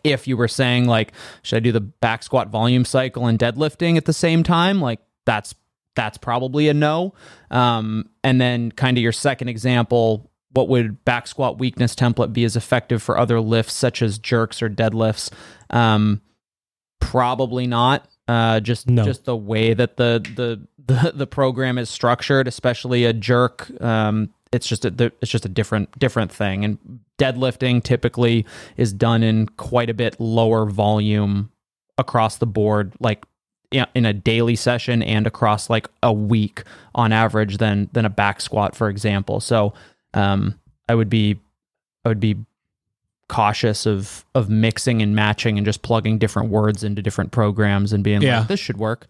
If you were saying like, should I do the back squat volume cycle and deadlifting at the same time? Like that's that's probably a no. Um, and then kind of your second example, what would back squat weakness template be as effective for other lifts such as jerks or deadlifts? Um, probably not. Uh, just, no. just the way that the, the, the, the program is structured, especially a jerk. Um, it's just a, it's just a different, different thing. And deadlifting typically is done in quite a bit lower volume across the board, like in a daily session and across like a week on average than, than a back squat, for example. So, um, I would be, I would be cautious of of mixing and matching and just plugging different words into different programs and being yeah. like, this should work.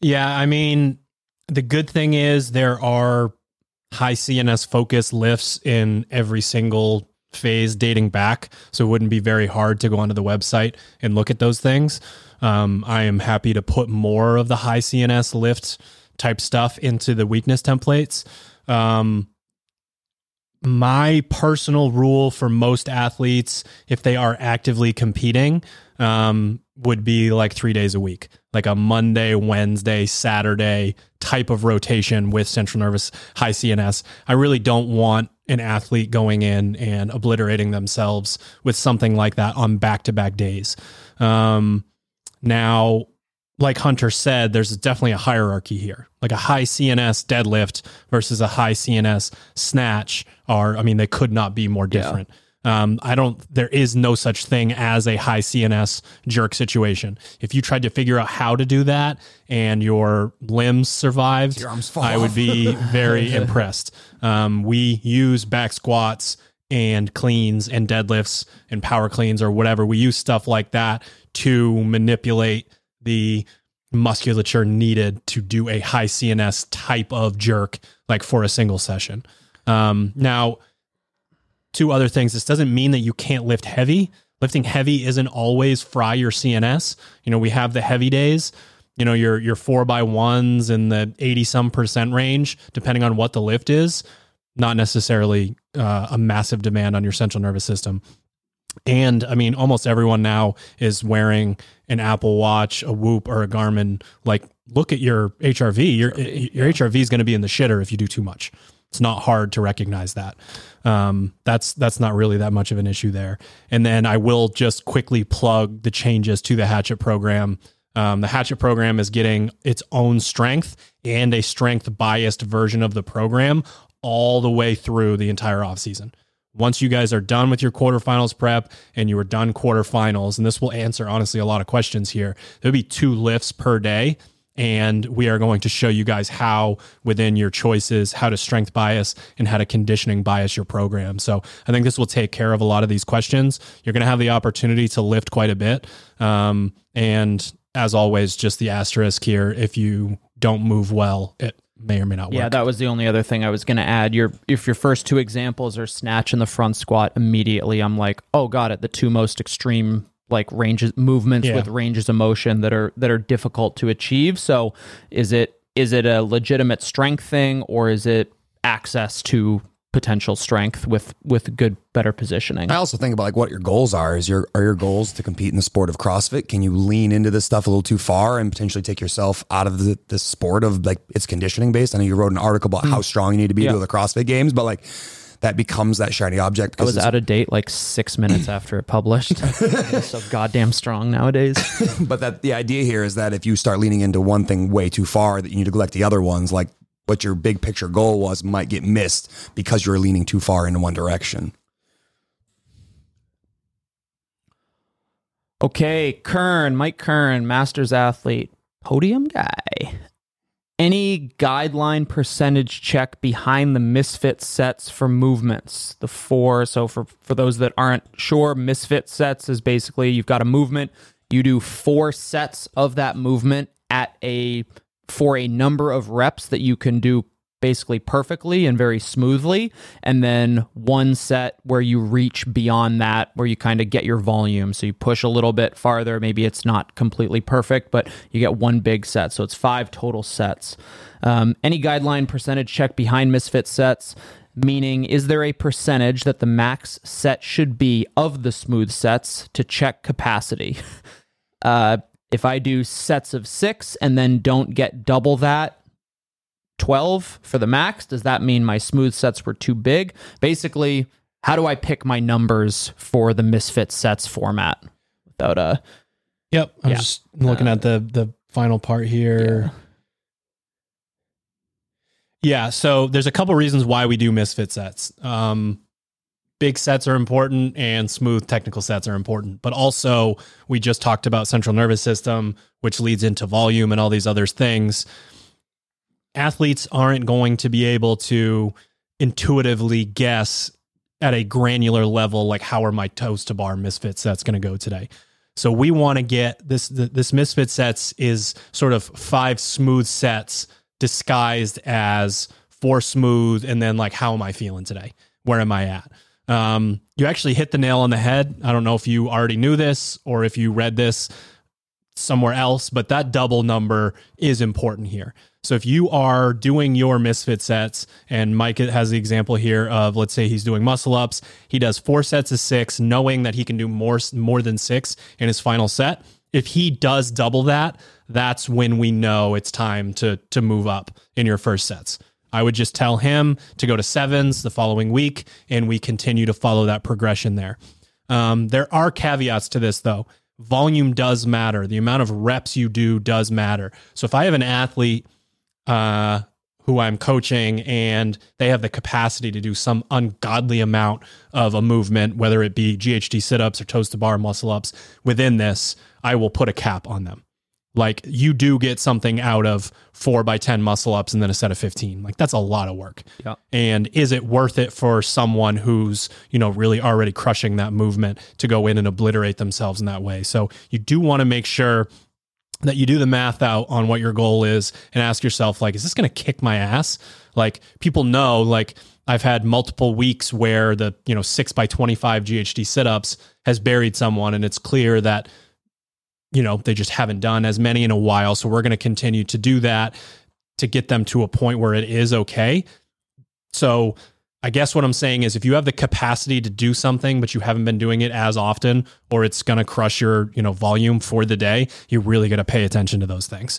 Yeah, I mean, the good thing is there are high C N S focus lifts in every single phase dating back, so it wouldn't be very hard to go onto the website and look at those things. Um, I am happy to put more of the high C N S lift type stuff into the weakness templates. Um, My personal rule for most athletes, if they are actively competing, um, would be like three days a week, like a Monday, Wednesday, Saturday type of rotation with central nervous, high C N S. I really don't want an athlete going in and obliterating themselves with something like that on back-to-back days. Um, now, like Hunter said, there's definitely a hierarchy here. Like a high C N S deadlift versus a high C N S snatch are, I mean, they could not be more different. Yeah. Um, I don't, there is no such thing as a high C N S jerk situation. If you tried to figure out how to do that and your limbs survived, your arms fall I off. Would be very impressed. Um, we use back squats and cleans and deadlifts and power cleans or whatever. We use stuff like that to manipulate the musculature needed to do a high C N S type of jerk, like for a single session. Um, now, two other things. This doesn't mean that you can't lift heavy. Lifting heavy isn't always fry your C N S. You know, we have the heavy days, you know, your, your four by ones in the eighty some percent range, depending on what the lift is, not necessarily uh, a massive demand on your central nervous system. And I mean, almost everyone now is wearing an Apple Watch, a Whoop, or a Garmin. Like, look at your H R V. Your your H R V is going to be in the shitter if you do too much. It's not hard to recognize that. Um, that's that's not really that much of an issue there. And then I will just quickly plug the changes to the Hatchet program. Um, the Hatchet program is getting its own strength and a strength-biased version of the program all the way through the entire offseason. Once you guys are done with your quarterfinals prep and you are done quarterfinals, and this will answer, honestly, a lot of questions here, there'll be two lifts per day, and we are going to show you guys how, within your choices, how to strength bias and how to conditioning bias your program. So I think this will take care of a lot of these questions. You're going to have the opportunity to lift quite a bit. Um, and as always, just the asterisk here, if you don't move well, it may or may not work. Yeah, that was the only other thing I was going to add. Your if your first two examples are snatch and the front squat, immediately I'm like, oh, got it. The two most extreme like ranges movements yeah. with ranges of motion that are that are difficult to achieve. So, is it is it a legitimate strength thing, or is it access to potential strength with with good better positioning? I also think about like what your goals are. Is your are your goals to compete in the sport of CrossFit? Can you lean into this stuff a little too far and potentially take yourself out of the, the sport of like it's conditioning based? I know you wrote an article about mm. how strong you need to be yeah. to do the CrossFit Games, but like that becomes that shiny object. I was out of date like six minutes after it published. It's so goddamn strong nowadays. But that the idea here is that if you start leaning into one thing way too far, that you neglect the other ones, like what your big picture goal was might get missed because you're leaning too far in one direction. Okay, Kern, Mike Kern, Masters athlete, podium guy. Any guideline percentage check behind the Misfit sets for movements? The four, so for, for those that aren't sure, Misfit sets is basically you've got a movement, you do four sets of that movement at a for a number of reps that you can do basically perfectly and very smoothly, and then one set where you reach beyond that, where you kind of get your volume. So you push a little bit farther. Maybe it's not completely perfect, but you get one big set. So it's five total sets. Um, any guideline percentage check behind Misfit sets, meaning is there a percentage that the max set should be of the smooth sets to check capacity? uh, if I do sets of six and then don't get double that, twelve for the max, does that mean my smooth sets were too big? Basically, how do I pick my numbers for the Misfit sets format without a... Yep. I'm yeah. just looking uh, at the, the final part here. Yeah. yeah. So there's a couple reasons why we do Misfit sets. Um, big sets are important and smooth technical sets are important, but also we just talked about central nervous system, which leads into volume and all these other things. Athletes aren't going to be able to intuitively guess at a granular level, like how are my toes to bar Misfit sets going to go today? So we want to get this, this Misfit sets is sort of five smooth sets disguised as four smooth. And then like, how am I feeling today? Where am I at? Um, you actually hit the nail on the head. I don't know if you already knew this or if you read this somewhere else, but that double number is important here. So if you are doing your Misfit sets, and Mike has the example here of, let's say he's doing muscle ups, he does four sets of six, knowing that he can do more, more than six in his final set. If he does double that, that's when we know it's time to, to move up in your first sets. I would just tell him to go to sevens the following week, and we continue to follow that progression there. Um, there are caveats to this though. Volume does matter. The amount of reps you do does matter. So if I have an athlete uh, who I'm coaching and they have the capacity to do some ungodly amount of a movement, whether it be G H D sit-ups or toes to bar muscle ups within this, I will put a cap on them. Like you do get something out of four by ten muscle ups and then a set of fifteen. Like that's a lot of work. Yeah. And is it worth it for someone who's, you know, really already crushing that movement to go in and obliterate themselves in that way? So you do want to make sure that you do the math out on what your goal is and ask yourself, like, is this going to kick my ass? Like people know, like I've had multiple weeks where the, you know, six by twenty-five G H D sit-ups has buried someone. And it's clear that, you know, they just haven't done as many in a while. So we're going to continue to do that to get them to a point where it is okay. So I guess what I'm saying is if you have the capacity to do something, but you haven't been doing it as often, or it's going to crush your, you know, volume for the day, you're really going to pay attention to those things.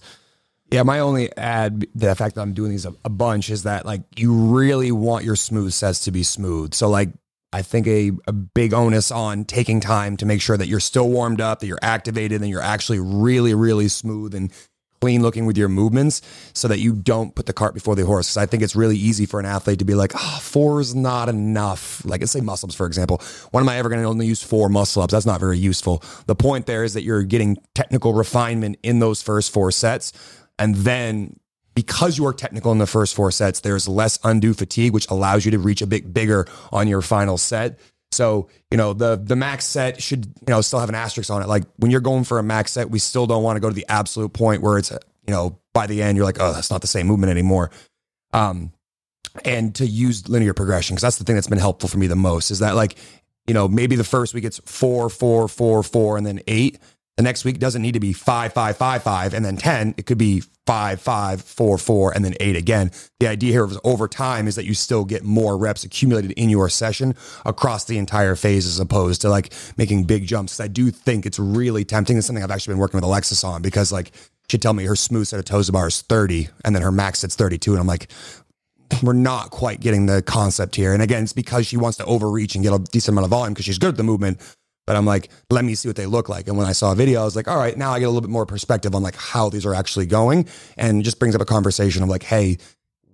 Yeah. My only add, the fact that I'm doing these a, a bunch is that like, you really want your smooth sets to be smooth. So like, I think a, a big onus on taking time to make sure that you're still warmed up, that you're activated, and you're actually really, really smooth and clean looking with your movements so that you don't put the cart before the horse. Because I think it's really easy for an athlete to be like, oh, four is not enough. Like let's say muscle-ups, for example. When am I ever going to only use four muscle-ups? That's not very useful. The point there is that you're getting technical refinement in those first four sets. And then because you are technical in the first four sets, there's less undue fatigue, which allows you to reach a bit bigger on your final set. So, you know, the the max set should, you know, still have an asterisk on it. Like when you're going for a max set, we still don't want to go to the absolute point where it's, you know, by the end, you're like, oh, that's not the same movement anymore. Um, and to use linear progression, because that's the thing that's been helpful for me the most is that like, you know, maybe the first week it's four, four, four, four, and then eight. The next week doesn't need to be five, five, five, five, and then ten. It could be five, five, four, four, and then eight again. The idea here is over time is that you still get more reps accumulated in your session across the entire phase as opposed to like making big jumps. I do think it's really tempting. It's something I've actually been working with Alexis on because like she'd tell me her smooth set of toes to bar is thirty and then her max set's thirty-two. And I'm like, we're not quite getting the concept here. And again, it's because she wants to overreach and get a decent amount of volume because she's good at the movement. But I'm like, let me see what they look like. And when I saw a video, I was like, all right, now I get a little bit more perspective on like how these are actually going. And just brings up a conversation of like, hey,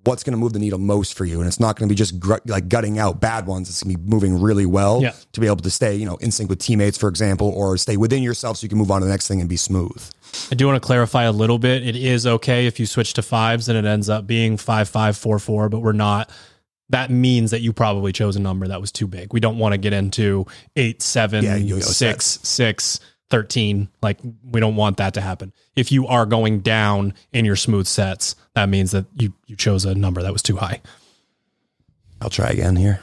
what's going to move the needle most for you. And it's not going to be just gr- like gutting out bad ones. It's going to be moving really well yeah. to be able to stay, you know, in sync with teammates, for example, or stay within yourself so you can move on to the next thing and be smooth. I do want to clarify a little bit. It is okay if you switch to fives and it ends up being five, five, four, four, but we're not, that means that you probably chose a number that was too big. We don't want to get into eight, seven, yeah, yo-yo six, sets. six, thirteen. Like, we don't want that to happen. If you are going down in your smooth sets, that means that you, you chose a number that was too high. I'll try again here.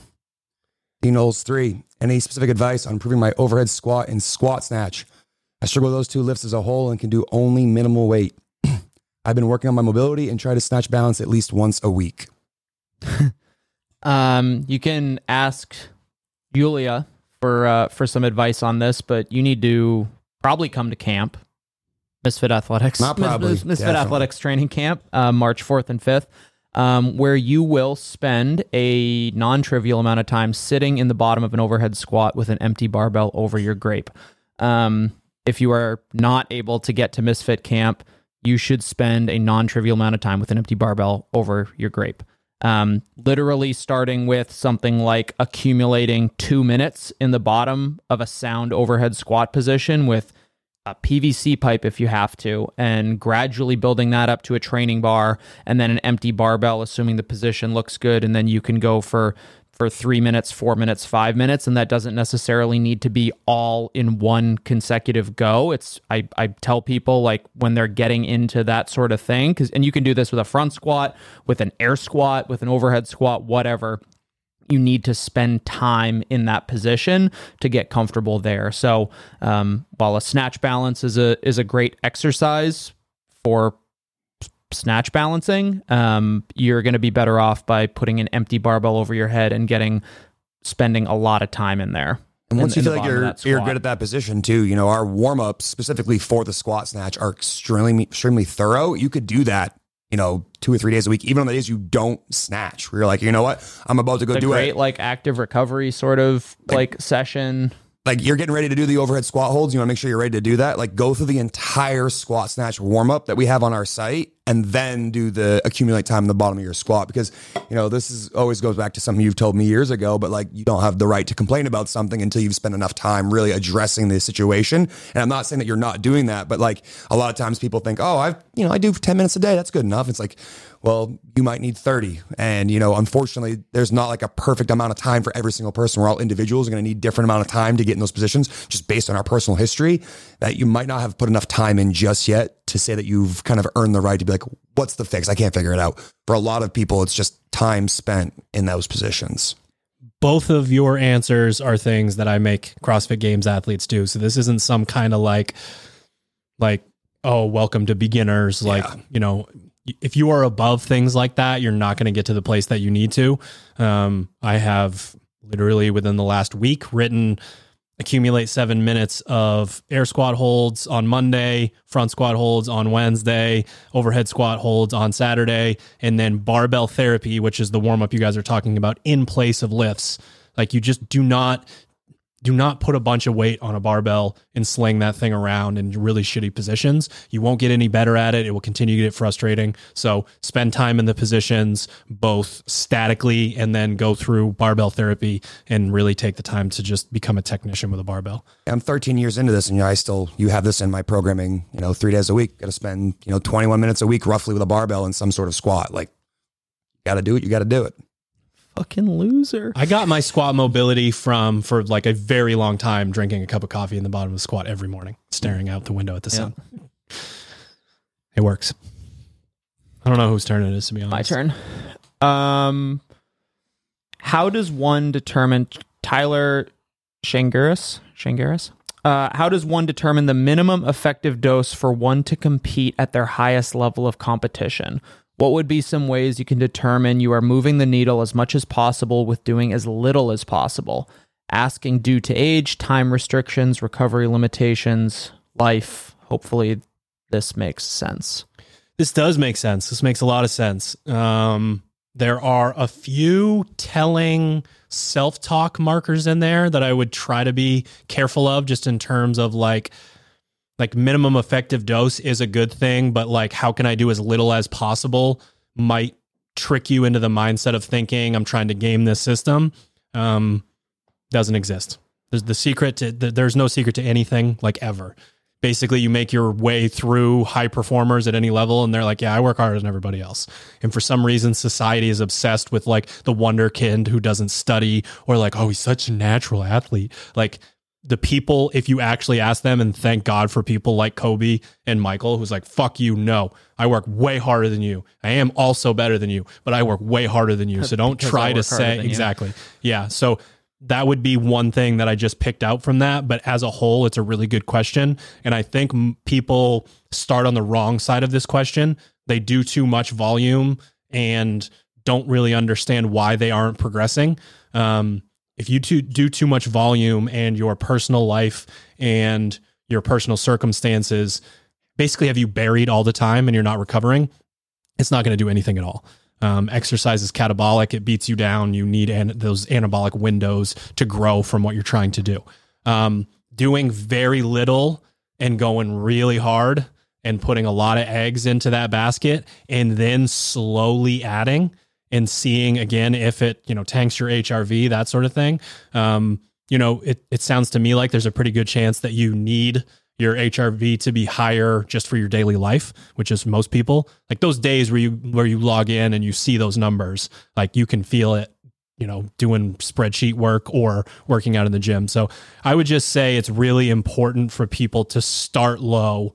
Dean Knowles, three. Any specific advice on improving my overhead squat and squat snatch? I struggle with those two lifts as a whole and can do only minimal weight. I've been working on my mobility and try to snatch balance at least once a week. um, you can ask Yulia for uh, for some advice on this, but you need to probably come to camp, Misfit Athletics, Not probably, Misfit definitely. Athletics Training Camp, uh, March fourth and fifth, um, where you will spend a non-trivial amount of time sitting in the bottom of an overhead squat with an empty barbell over your grape. Um, If you are not able to get to Misfit Camp, you should spend a non-trivial amount of time with an empty barbell over your grape. Um, literally starting with something like accumulating two minutes in the bottom of a sound overhead squat position with a P V C pipe if you have to, and gradually building that up to a training bar and then an empty barbell, assuming the position looks good, and then you can go for for three minutes, four minutes, five minutes. And that doesn't necessarily need to be all in one consecutive go. It's I, I tell people, like, when they're getting into that sort of thing, because and you can do this with a front squat, with an air squat, with an overhead squat, whatever. You need to spend time in that position to get comfortable there. So um, while a snatch balance is a is a great exercise for snatch balancing, um, you're going to be better off by putting an empty barbell over your head and getting spending a lot of time in there. And once in, you in feel like you're you're good at that position too, you know, our warm-ups specifically for the squat snatch are extremely, extremely thorough. You could do that, you know, two or three days a week, even on the days you don't snatch, where you're like, you know what, I'm about to go the do great, it. Great, like, active recovery sort of like, like session. Like, you're getting ready to do the overhead squat holds. You want to make sure you're ready to do that. Like, go through the entire squat snatch warm up that we have on our site, and then do the accumulate time in the bottom of your squat. Because, you know, this is always goes back to something you've told me years ago, but like, you don't have the right to complain about something until you've spent enough time really addressing the situation. And I'm not saying that you're not doing that, but like, a lot of times people think, oh, I've, you know, I do ten minutes a day. That's good enough. It's like, well, you might need thirty. And, you know, unfortunately, there's not like a perfect amount of time for every single person. We're all individuals, are going to need different amount of time to get in those positions just based on our personal history, that you might not have put enough time in just yet to say that you've kind of earned the right to be like, what's the fix? I can't figure it out. For a lot of people, it's just time spent in those positions. Both of your answers are things that I make CrossFit Games athletes do. So this isn't some kind of like, like, oh, welcome to beginners. Like, yeah. you know, if you are above things like that, you're not going to get to the place that you need to. Um, I have literally within the last week written accumulate seven minutes of air squat holds on Monday, front squat holds on Wednesday, overhead squat holds on Saturday, and then barbell therapy, which is the warm-up you guys are talking about, in place of lifts. Like, you just do not do not put a bunch of weight on a barbell and sling that thing around in really shitty positions. You won't get any better at it. It will continue to get frustrating. So spend time in the positions, both statically, and then go through barbell therapy and really take the time to just become a technician with a barbell. I'm thirteen years into this, and you know, I still, you have this in my programming, you know, three days a week, got to spend, you know, twenty-one minutes a week, roughly, with a barbell in some sort of squat. Like, got to do it. You got to do it. Fucking loser. I got my squat mobility from, for like a very long time, drinking a cup of coffee in the bottom of the squat every morning, staring out the window at the yeah. sun. It works. I don't know whose turn it is, to be honest. My turn. Um, how does one determine, Tyler Shangaris, Shangaris? Uh, how does one determine the minimum effective dose for one to compete at their highest level of competition? What would be some ways you can determine you are moving the needle as much as possible with doing as little as possible? Asking due to age, time restrictions, recovery limitations, life. Hopefully this makes sense. This does make sense. This makes a lot of sense. Um, there are a few telling self-talk markers in there that I would try to be careful of, just in terms of like, Like minimum effective dose is a good thing, but like, how can I do as little as possible might trick you into the mindset of thinking I'm trying to game this system, um, doesn't exist. There's the secret to, there's no secret to anything, like, ever. Basically, you make your way through high performers at any level, and they're like, yeah, I work harder than everybody else. And for some reason, society is obsessed with, like, the wonderkind who doesn't study, or like, oh, he's such a natural athlete. Like, the people, if you actually ask them, and thank God for people like Kobe and Michael, who's like, fuck you, no, I work way harder than you. I am also better than you, but I work way harder than you. So don't because try to say, exactly. You. Yeah, so... that would be one thing that I just picked out from that. But as a whole, it's a really good question. And I think m- people start on the wrong side of this question. They do too much volume and don't really understand why they aren't progressing. Um, if you too, do too much volume and your personal life and your personal circumstances basically have you buried all the time and you're not recovering, it's not going to do anything at all. Um, exercise is catabolic. It beats you down. You need an- those anabolic windows to grow from what you're trying to do. Um, doing very little and going really hard and putting a lot of eggs into that basket and then slowly adding and seeing again, if it, you know, tanks your H R V, that sort of thing. Um, you know, it, it sounds to me like there's a pretty good chance that you need your H R V to be higher just for your daily life, which is most people. Like those days where you where you log in and you see those numbers, like you can feel it, you know, doing spreadsheet work or working out in the gym. So I would just say it's really important for people to start low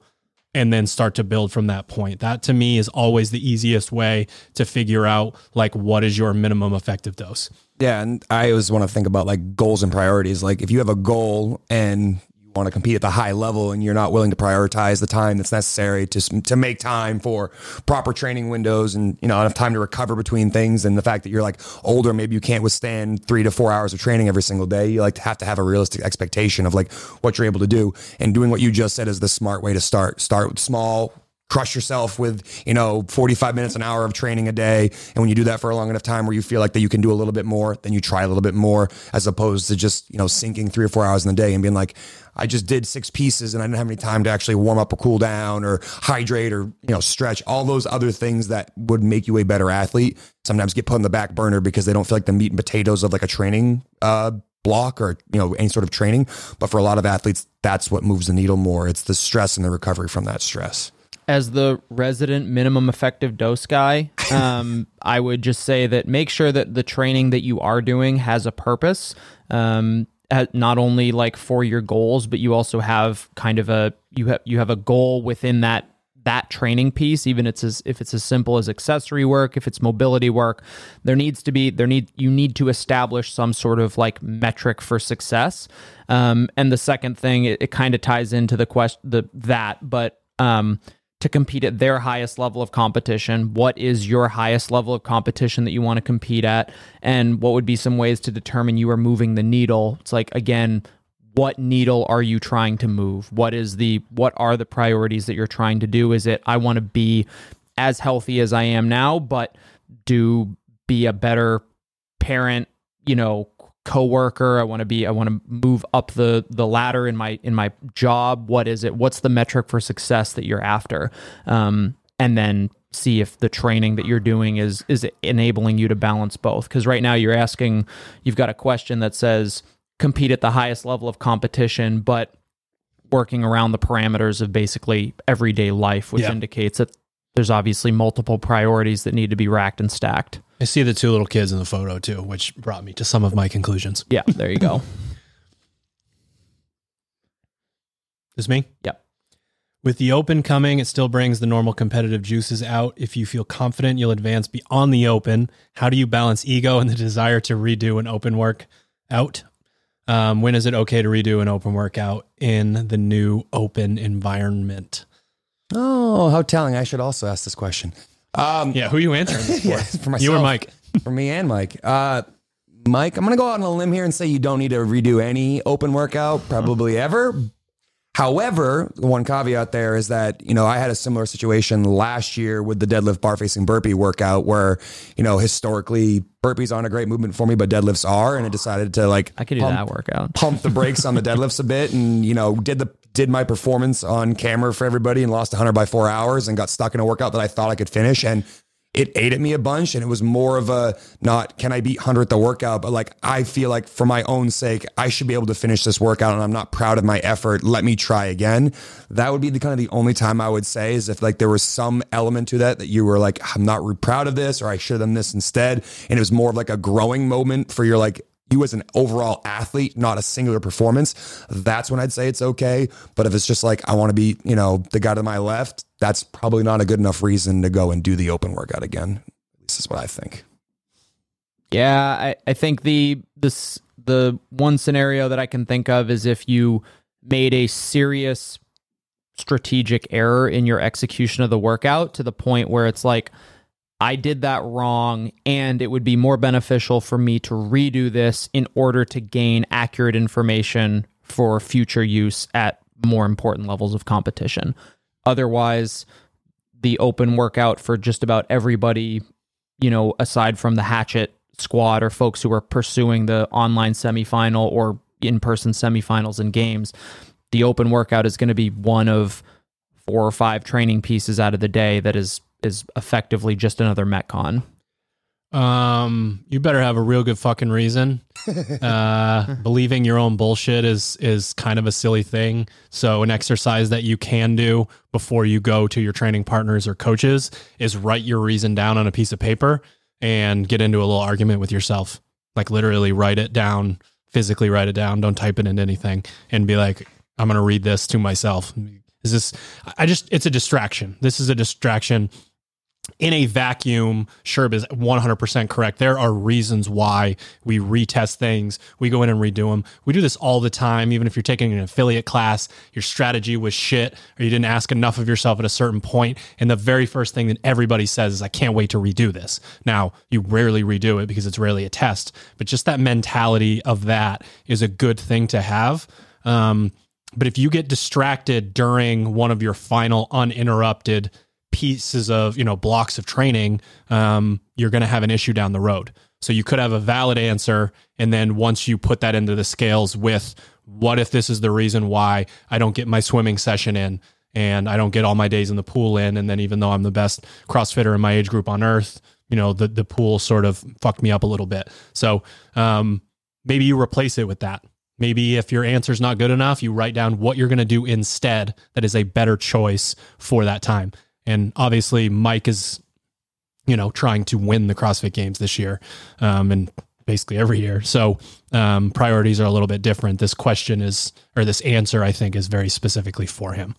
and then start to build from that point. That to me is always the easiest way to figure out like what is your minimum effective dose. Yeah, and I always want to think about like goals and priorities. Like if you have a goal and want to compete at the high level and you're not willing to prioritize the time that's necessary to to make time for proper training windows and, you know, enough time to recover between things, and the fact that you're like older, maybe you can't withstand three to four hours of training every single day, you like have to have a realistic expectation of like what you're able to do. And doing what you just said is the smart way to start. Start small, crush yourself with, you know, forty-five minutes, an hour of training a day. And when you do that for a long enough time where you feel like that you can do a little bit more, then you try a little bit more, as opposed to just, you know, sinking three or four hours in the day and being like, I just did six pieces and I didn't have any time to actually warm up or cool down or hydrate or, you know, stretch, all those other things that would make you a better athlete sometimes get put on the back burner because they don't feel like the meat and potatoes of like a training uh, block or, you know, any sort of training. But for a lot of athletes, that's what moves the needle more. It's the stress and the recovery from that stress. As the resident minimum effective dose guy, um, I would just say that make sure that the training that you are doing has a purpose. Um, not only like for your goals, but you also have kind of a, you have, you have a goal within that, that training piece, even it's as, if it's as simple as accessory work, if it's mobility work, there needs to be, there need, you need to establish some sort of like metric for success. Um, and the second thing, it, it kind of ties into the question, the, that, but, um, to compete at their highest level of competition. What is your highest level of competition that you want to compete at? And what would be some ways to determine you are moving the needle? It's like, again, what needle are you trying to move? What is the, what are the priorities that you're trying to do? Is it, I want to be as healthy as I am now, but do be a better parent, you know, coworker. I want to be, I want to move up the, the ladder in my, in my job. What is it? What's the metric for success that you're after? Um, and then see if the training that you're doing is, is enabling you to balance both. Cause right now you're asking, you've got a question that says compete at the highest level of competition, but working around the parameters of basically everyday life, which yeah. indicates that there's obviously multiple priorities that need to be racked and stacked. I see the two little kids in the photo too, which brought me to some of my conclusions. Yeah, there you go. This me? Yep. With the open coming, it still brings the normal competitive juices out. If you feel confident you'll advance beyond the open, how do you balance ego and the desire to redo an open workout? Um, when is it okay to redo an open workout in the new open environment? Oh, how telling. I should also ask this question. Um, yeah, who are you answering this for? Yeah, for myself, you or Mike? For me and Mike. Uh, Mike, I'm going to go out on a limb here and say you don't need to redo any open workout, probably uh-huh. ever. However, the one caveat there is that, you know, I had a similar situation last year with the deadlift bar facing burpee workout where, you know, historically burpees aren't a great movement for me, but deadlifts are. And I decided to like, I could do pump, that workout, pump the brakes on the deadlifts a bit and, you know, did the, did my performance on camera for everybody and lost one hundred by four hours and got stuck in a workout that I thought I could finish. And, it ate at me a bunch, and it was more of a, not can I beat Hunter at the workout, but like, I feel like for my own sake, I should be able to finish this workout, and I'm not proud of my effort. Let me try again. That would be the kind of the only time I would say, is if like there was some element to that, that you were like, I'm not re- proud of this, or I should have done this instead. And it was more of like a growing moment for your, like, you as an overall athlete, not a singular performance. That's when I'd say it's okay. But if it's just like, I want to be, you know, the guy to my left, that's probably not a good enough reason to go and do the open workout again. This is what I think. Yeah. I, I think the, this, the one scenario that I can think of is if you made a serious strategic error in your execution of the workout to the point where it's like, I did that wrong, and it would be more beneficial for me to redo this in order to gain accurate information for future use at more important levels of competition. Otherwise, the open workout for just about everybody, you know, aside from the Hatchet squad or folks who are pursuing the online semifinal or in-person semifinals and games, the open workout is going to be one of four or five training pieces out of the day that is is effectively just another Metcon. Um, you better have a real good fucking reason. Uh, believing your own bullshit is, is kind of a silly thing. So an exercise that you can do before you go to your training partners or coaches is write your reason down on a piece of paper and get into a little argument with yourself. Like literally write it down, physically write it down. Don't type it into anything and be like, I'm going to read this to myself. Is this, I just, it's a distraction. This is a distraction. In a vacuum, Sherb is one hundred percent correct. There are reasons why we retest things. We go in and redo them. We do this all the time. Even if you're taking an affiliate class, your strategy was shit, or you didn't ask enough of yourself at a certain point. And the very first thing that everybody says is, I can't wait to redo this. Now, you rarely redo it because it's rarely a test, but just that mentality of that is a good thing to have. Um, but if you get distracted during one of your final uninterrupted pieces of, you know, blocks of training, um, you're going to have an issue down the road. So you could have a valid answer. And then once you put that into the scales with, what if this is the reason why I don't get my swimming session in and I don't get all my days in the pool in. And then even though I'm the best CrossFitter in my age group on earth, you know, the, the pool sort of fucked me up a little bit. So, um, maybe you replace it with that. Maybe if your answer's not good enough, you write down what you're going to do instead. That is a better choice for that time. And obviously Mike is, you know, trying to win the CrossFit Games this year, um, and basically every year. So um, priorities are a little bit different. This question is, or this answer, I think, is very specifically for him.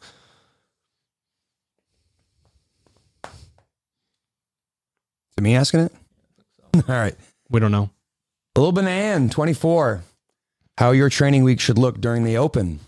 Is it me asking it? All right. We don't know. Lil Banan, twenty-four. How your training week should look during the open.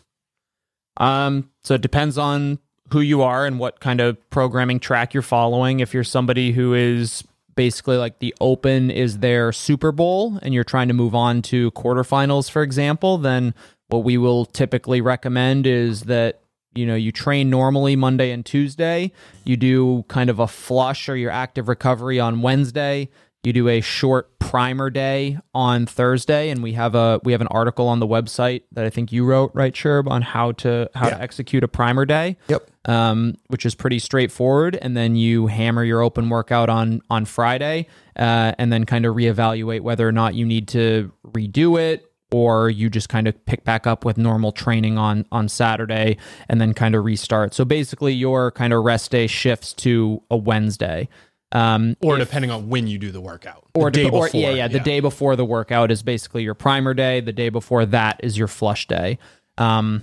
Um, so it depends on who you are and what kind of programming track you're following. If you're somebody who is basically like the open is their Super Bowl and you're trying to move on to quarterfinals, for example, then what we will typically recommend is that, you know, you train normally Monday and Tuesday, you do kind of a flush or your active recovery on Wednesday, you do a short primer day on Thursday, and we have a we have an article on the website that I think you wrote, right, Sherb, on how to how yeah. to execute a primer day. Yep. Um, which is pretty straightforward, and then you hammer your open workout on on Friday, uh, and then kind of reevaluate whether or not you need to redo it, or you just kind of pick back up with normal training on on Saturday, and then kind of restart. So basically, your kind of rest day shifts to a Wednesday. Um, or if, depending on when you do the workout, or, the day or before, yeah, yeah, the yeah. day before the workout is basically your primer day. The day before that is your flush day. Um,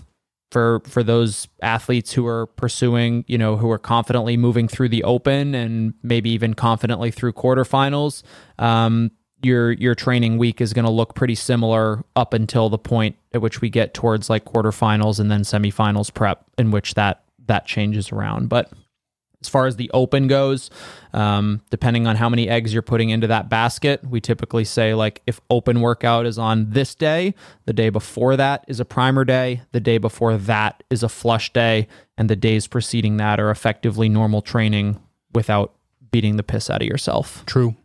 for for those athletes who are pursuing, you know, who are confidently moving through the open and maybe even confidently through quarterfinals, um, your your training week is going to look pretty similar up until the point at which we get towards like quarterfinals and then semifinals prep, in which that that changes around, but. As far as the open goes, um, depending on how many eggs you're putting into that basket, we typically say like if open workout is on this day, the day before that is a primer day, the day before that is a flush day, and the days preceding that are effectively normal training without beating the piss out of yourself. True.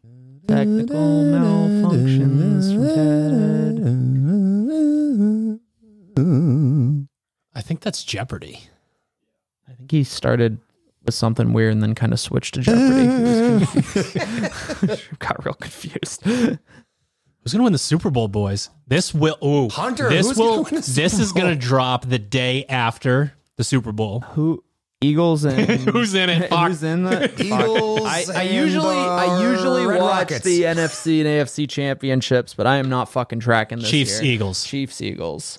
Technical malfunctions from Ted. I think that's Jeopardy. I think he started... with something weird and then kind of switched to Jeopardy. Got real confused. Who's going to win the Super Bowl, boys? This will. Ooh, Hunter. This will. Gonna this Bowl? Is going to drop the day after the Super Bowl. Who? Eagles and who's in it? Fox. Who's in the Eagles? I, I and usually, I usually Red watch Rockets. The N F C and A F C championships, but I am not fucking tracking this. Chiefs, year. Eagles, Chiefs, Eagles.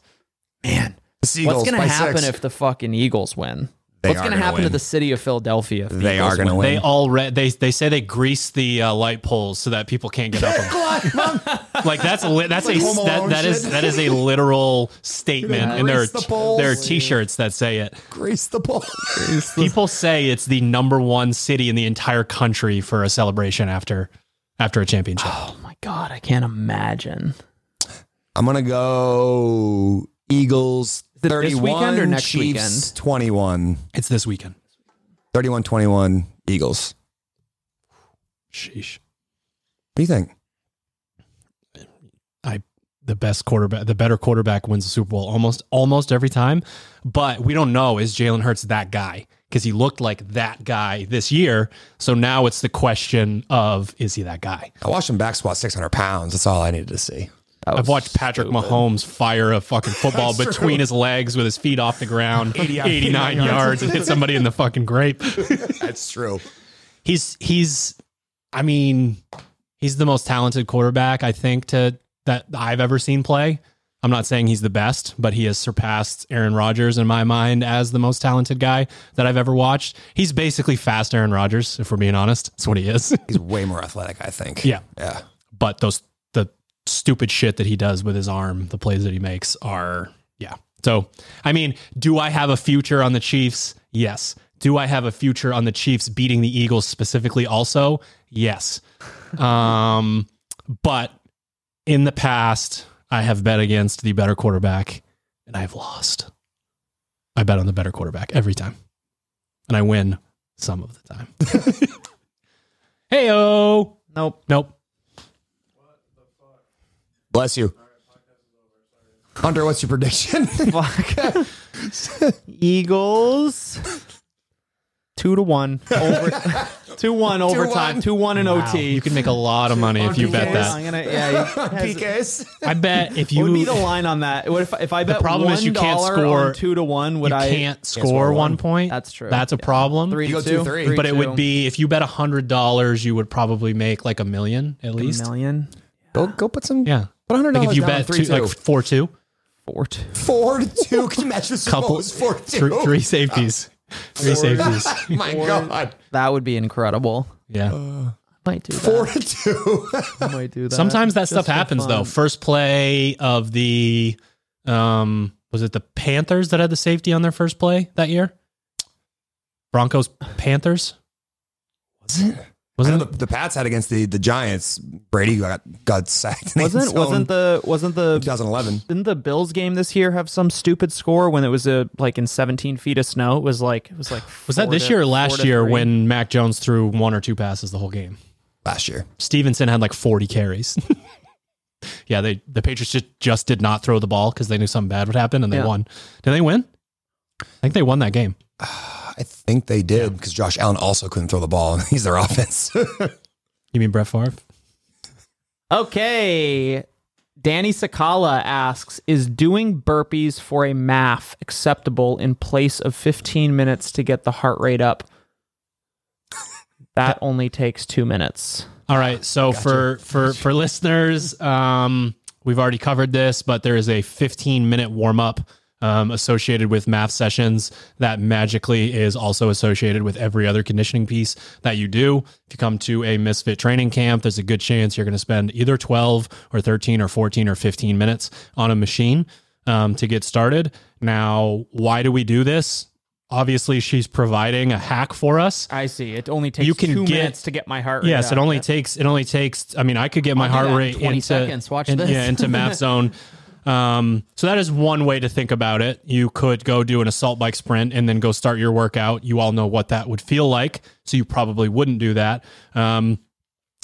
Man, Eagles, what's gonna happen six. If the fucking Eagles win? They what's gonna, gonna happen win. To the city of Philadelphia? If the they Eagles are gonna win. win. They all re- they they say they grease the uh, light poles so that people can't get up them. Like that's li- that's like a that, that is that is a literal statement, and there are the there are t-shirts that say it. Grace the ball. People say it's the number one city in the entire country for a celebration after after a championship. Oh my god, I can't imagine. I'm gonna go Eagles thirty-one, this weekend or next Chiefs weekend? twenty-one. It's this weekend. thirty-one twenty-one Eagles. Sheesh. What do you think? I the best quarterback, the better quarterback wins the Super Bowl almost almost every time. But we don't know, is Jalen Hurts that guy? Because he looked like that guy this year. So now it's the question of, is he that guy? I watched him back squat six hundred pounds. That's all I needed to see. I've watched Patrick stupid. Mahomes fire a fucking football That's between true. His legs with his feet off the ground, eighty-nine yards, and hit somebody in the fucking grape. That's true. He's, he's, I mean, he's the most talented quarterback, I think, to that I've ever seen play. I'm not saying he's the best, but he has surpassed Aaron Rodgers in my mind as the most talented guy that I've ever watched. He's basically fast Aaron Rodgers, if we're being honest. That's what he is. He's way more athletic, I think. Yeah. Yeah. But those, the stupid shit that he does with his arm, the plays that he makes are, yeah. So, I mean, do I have a future on the Chiefs? Yes. Do I have a future on the Chiefs beating the Eagles specifically also? Yes. Um, but in the past, I have bet against the better quarterback, and I've lost. I bet on the better quarterback every time, and I win some of the time. Hey-oh! Nope. Nope. What the fuck? Bless you. Hunter, what's your prediction? Fuck. Eagles... Two to one, over, two one overtime, two, two one in wow. O T. You can make a lot of money if you P Ks. Bet that. I'm gonna, yeah, P Ks. I bet if you what would be the line on that. What if if I bet the problem is you can't score two to one? Would you I can't score, score one point? That's true. That's a yeah. problem. Three you to go two, two, three. But three, it two. Would be if you bet a hundred dollars, you would probably make like a million at least. A million. Go go put some yeah. Put a hundred dollars like if you down bet three, two, two. Like four two. Four two. Four to two. Can you match this? Couple four two. Three, three safeties. Uh, Three safeties. My Four. God, that would be incredible. Yeah, uh, I might do that. Four to two. I might do that. Sometimes that Just stuff happens fun. Though. First play of the, um, was it the Panthers that had the safety on their first play that year? Broncos Panthers. Was it? Wasn't it? The, the Pats had against the, the Giants. Brady got got sacked. Wasn't wasn't the wasn't the twenty eleven? Didn't the Bills game this year have some stupid score when it was a like in seventeen feet of snow? It was like it was like was that this to, year or last year three? When Mac Jones threw one or two passes the whole game? Last year, Stevenson had like forty carries. yeah, they the Patriots just, just did not throw the ball because they knew something bad would happen and they yeah. won. Did they win? I think they won that game. I think they did because Josh Allen also couldn't throw the ball and he's their offense. You mean Brett Favre? Okay. Danny Sakala asks, is doing burpees for a M A F acceptable in place of fifteen minutes to get the heart rate up? That only takes two minutes. All right. So gotcha. for, for, for listeners, um, we've already covered this, but there is a fifteen minute warm up. Um, associated with math sessions that magically is also associated with every other conditioning piece that you do. If you come to a Misfit training camp, there's a good chance you're going to spend either twelve or thirteen or fourteen or fifteen minutes on a machine um, to get started. Now, why do we do this? Obviously, she's providing a hack for us. I see. It only takes you can two get, minutes to get my heart rate. Yes, out. it only yeah. takes. It only takes. I mean, I could get my heart rate twenty into seconds. Watch in, this. Yeah, into math zone. Um, so that is one way to think about it. You could go do an assault bike sprint and then go start your workout. You all know what that would feel like. So you probably wouldn't do that. Um,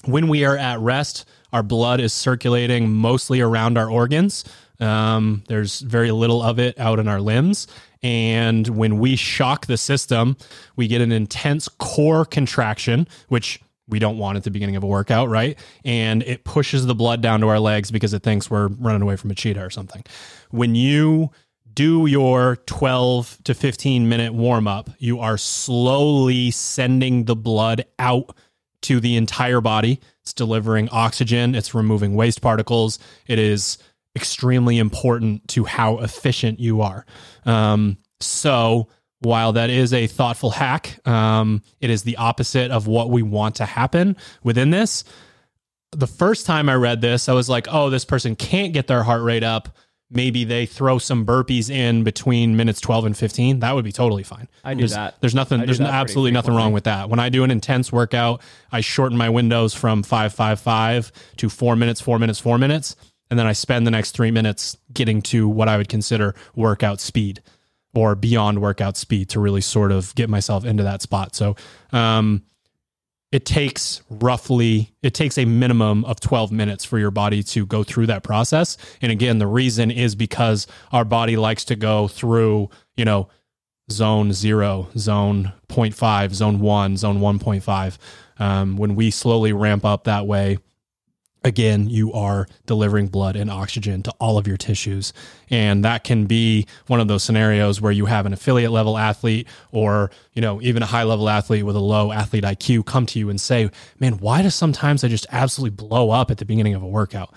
when we are at rest, our blood is circulating mostly around our organs. Um, there's very little of it out in our limbs And when we shock the system, we get an intense core contraction, which we don't want at the beginning of a workout, right? And it pushes the blood down to our legs because it thinks we're running away from a cheetah or something. When you do your twelve to fifteen minute warm up, you are slowly sending the blood out to the entire body. It's delivering oxygen. It's removing waste particles. It is extremely important to how efficient you are. Um, so while that is a thoughtful hack, um, it is the opposite of what we want to happen within this. The first time I read this, I was like, oh, this person can't get their heart rate up. Maybe they throw some burpees in between minutes twelve and fifteen. That would be totally fine. I do there's, that. There's nothing, there's absolutely nothing wrong with that. When I do an intense workout, I shorten my windows from five, five, five to four minutes, four minutes, four minutes. And then I spend the next three minutes getting to what I would consider workout speed or beyond workout speed to really sort of get myself into that spot. So, um, it takes roughly, it takes a minimum of twelve minutes for your body to go through that process. And again, the reason is because our body likes to go through, you know, zone zero, zone zero point five, zone one, zone one point five. Um, when we slowly ramp up that way, again, you are delivering blood and oxygen to all of your tissues. And that can be one of those scenarios where you have an affiliate level athlete or, you know, even a high level athlete with a low athlete I Q come to you and say, man, why does sometimes I just absolutely blow up at the beginning of a workout?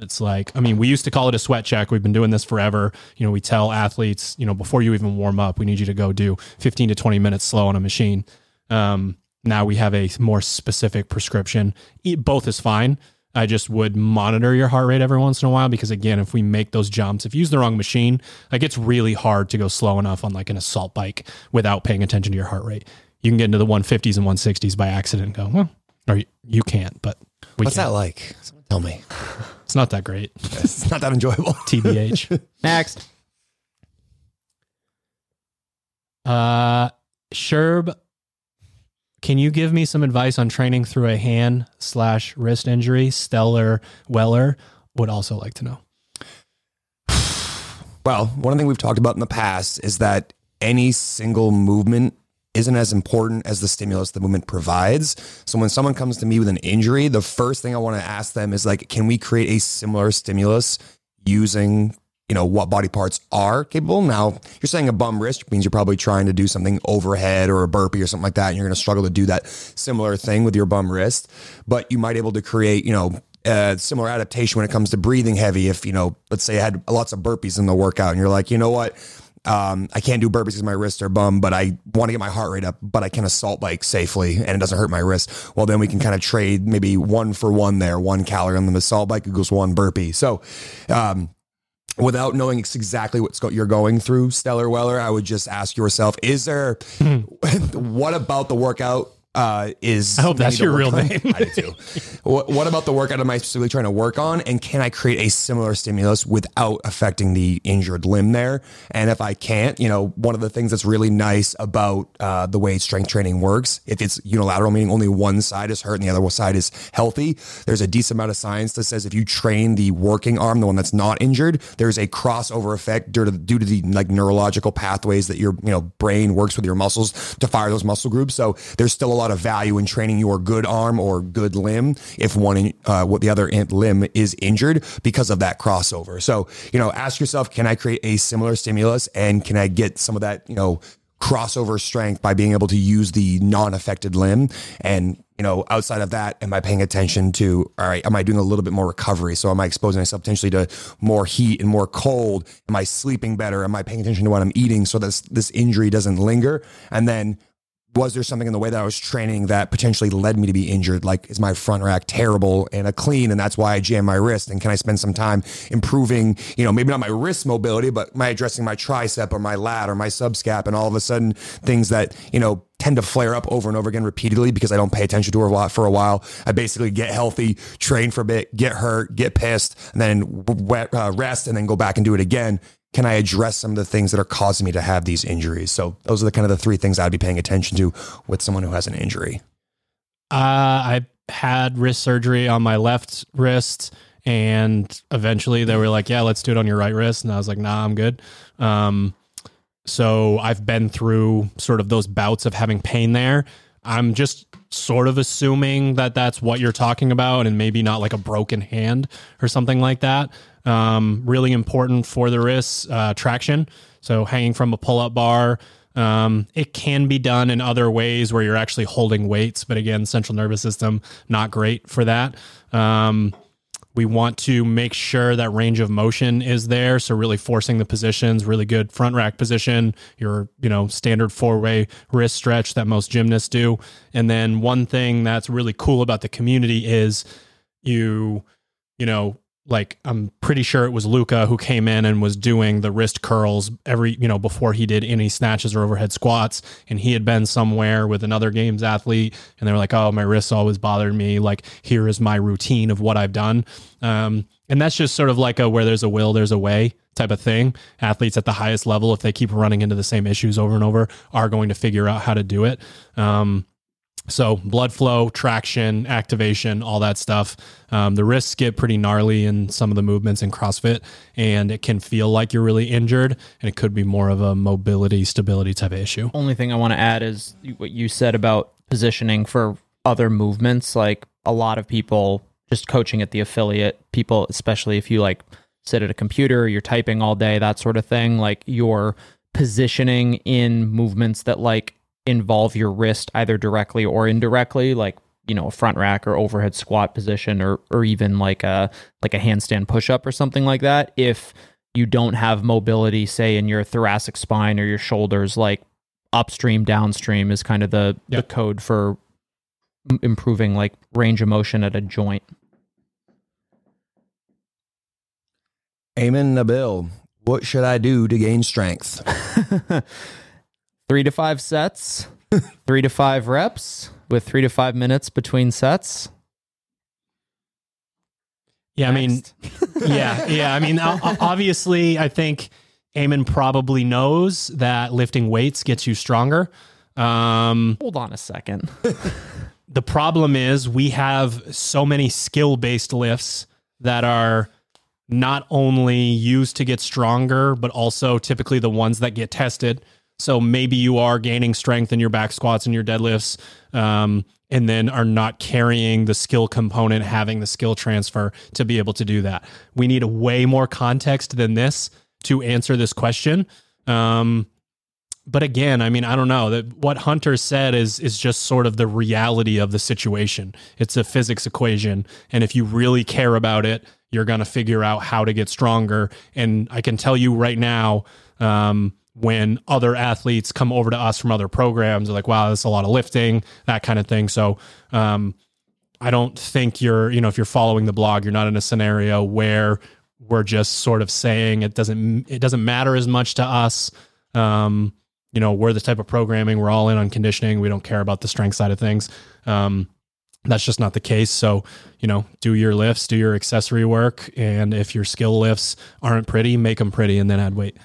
It's like, I mean, we used to call it a sweat check. We've been doing this forever. You know, we tell athletes, you know, before you even warm up, we need you to go do fifteen to twenty minutes slow on a machine. Um, now we have a more specific prescription. It, both is fine. I just would monitor your heart rate every once in a while because, again, if we make those jumps, if you use the wrong machine, like it's really hard to go slow enough on like an assault bike without paying attention to your heart rate. You can get into the one fifties and one sixties by accident and go, well, or you, you can't, but we What's can. that like? Someone tell me. It's not that great. It's not that enjoyable. T B H. Next. Uh, Sherb. Can you give me some advice on training through a hand slash wrist injury? Stellar Weller would also like to know. Well, one thing we've talked about in the past is that any single movement isn't as important as the stimulus the movement provides. So when someone comes to me with an injury, the first thing I want to ask them is like, can we create a similar stimulus using, you know, what body parts are capable. Now, you're saying a bum wrist means you're probably trying to do something overhead or a burpee or something like that. And you're going to struggle to do that similar thing with your bum wrist, but you might be able to create, you know, a similar adaptation when it comes to breathing heavy. If, you know, let's say I had lots of burpees in the workout and you're like, you know what? Um, I can't do burpees because my wrists are bum, but I want to get my heart rate up, but I can assault bike safely and it doesn't hurt my wrist. Well, then we can kind of trade maybe one for one there, one calorie on the assault bike equals one burpee. So, um, without knowing exactly what you're going through, Stellar Weller, I would just ask yourself, is there, what about the workout uh, is... I hope that's your real on? name. I do. What, what about the workout am I specifically trying to work on? And can I create a similar stimulus without affecting the injured limb there? And if I can't, you know, one of the things that's really nice about uh, the way strength training works, if it's unilateral, meaning only one side is hurt and the other side is healthy, there's a decent amount of science that says if you train the working arm, the one that's not injured, there's a crossover effect due to the, due to the like neurological pathways that your you know brain works with your muscles to fire those muscle groups. So there's still a lot of value in training your good arm or good limb if one uh what the other limb is injured because of that crossover. So, you know, ask yourself, can I create a similar stimulus and can I get some of that, you know, crossover strength by being able to use the non-affected limb? And, you know, outside of that, am I paying attention to, all right, am I doing a little bit more recovery? So am I exposing myself potentially to more heat and more cold? Am I sleeping better? Am I paying attention to what I'm eating so that this injury doesn't linger? And then, was there something in the way that I was training that potentially led me to be injured? Like, is my front rack terrible and a clean? And that's why I jam my wrist. And can I spend some time improving, you know, maybe not my wrist mobility, but my addressing my tricep or my lat or my subscap and all of a sudden things that, you know, tend to flare up over and over again repeatedly because I don't pay attention to her a lot for a while. I basically get healthy, train for a bit, get hurt, get pissed, and then rest and then go back and do it again. Can I address some of the things that are causing me to have these injuries? So those are the kind of the three things I'd be paying attention to with someone who has an injury. Uh, I had wrist surgery on my left wrist and eventually they were like, yeah, let's do it on your right wrist. And I was like, nah, I'm good. Um, So I've been through sort of those bouts of having pain there. I'm just sort of assuming that that's what you're talking about, and maybe not like a broken hand or something like that. Um, really important for the wrists, uh, traction. So hanging from a pull-up bar. Um, it can be done in other ways where you're actually holding weights, but again, central nervous system, not great for that. Um, we want to make sure that range of motion is there. So really forcing the positions, really good front rack position, your, you know, standard four way wrist stretch that most gymnasts do. And then one thing that's really cool about the community is you, you know, like, I'm pretty sure it was Luca who came in and was doing the wrist curls every, you know, before he did any snatches or overhead squats. And he had been somewhere with another games athlete and they were like, oh, my wrists always bothered me. Like, here is my routine of what I've done. Um, and that's just sort of like a, where there's a will, there's a way type of thing. Athletes at the highest level, if they keep running into the same issues over and over, are going to figure out how to do it. Um, So blood flow, traction, activation, all that stuff. Um, the wrists get pretty gnarly in some of the movements in CrossFit, and it can feel like you're really injured, and it could be more of a mobility, stability type of issue. Only thing I want to add is what you said about positioning for other movements. Like, a lot of people just coaching at the affiliate, people, especially if you like sit at a computer, you're typing all day, that sort of thing, like your positioning in movements that like involve your wrist either directly or indirectly, like, you know, a front rack or overhead squat position, or or even like a like a handstand push-up or something like that. If you don't have mobility, say in your thoracic spine or your shoulders, like upstream, downstream is kind of the, yep. the code for m- improving like range of motion at a joint. Amen, Nabil. What should I do to gain strength? Three to five sets, three to five reps with three to five minutes between sets. Yeah, Next. I mean, yeah, yeah. I mean, obviously, I think Eamon probably knows that lifting weights gets you stronger. Um, Hold on a second. The problem is we have so many skill-based lifts that are not only used to get stronger, but also typically the ones that get tested. So maybe you are gaining strength in your back squats and your deadlifts, um, and then are not carrying the skill component, having the skill transfer to be able to do that. We need a way more context than this to answer this question. Um, but again, I mean, I don't know that what Hunter said is, is just sort of the reality of the situation. It's a physics equation. And if you really care about it, you're going to figure out how to get stronger. And I can tell you right now, um, when other athletes come over to us from other programs, they're like, wow, that's a lot of lifting, that kind of thing. So, um, I don't think you're, you know, if you're following the blog, you're not in a scenario where we're just sort of saying it doesn't, it doesn't matter as much to us. Um, you know, we're the type of programming, we're all in on conditioning. We don't care about the strength side of things. Um, that's just not the case. So, you know, do your lifts, do your accessory work. And if your skill lifts aren't pretty, make them pretty and then add weight.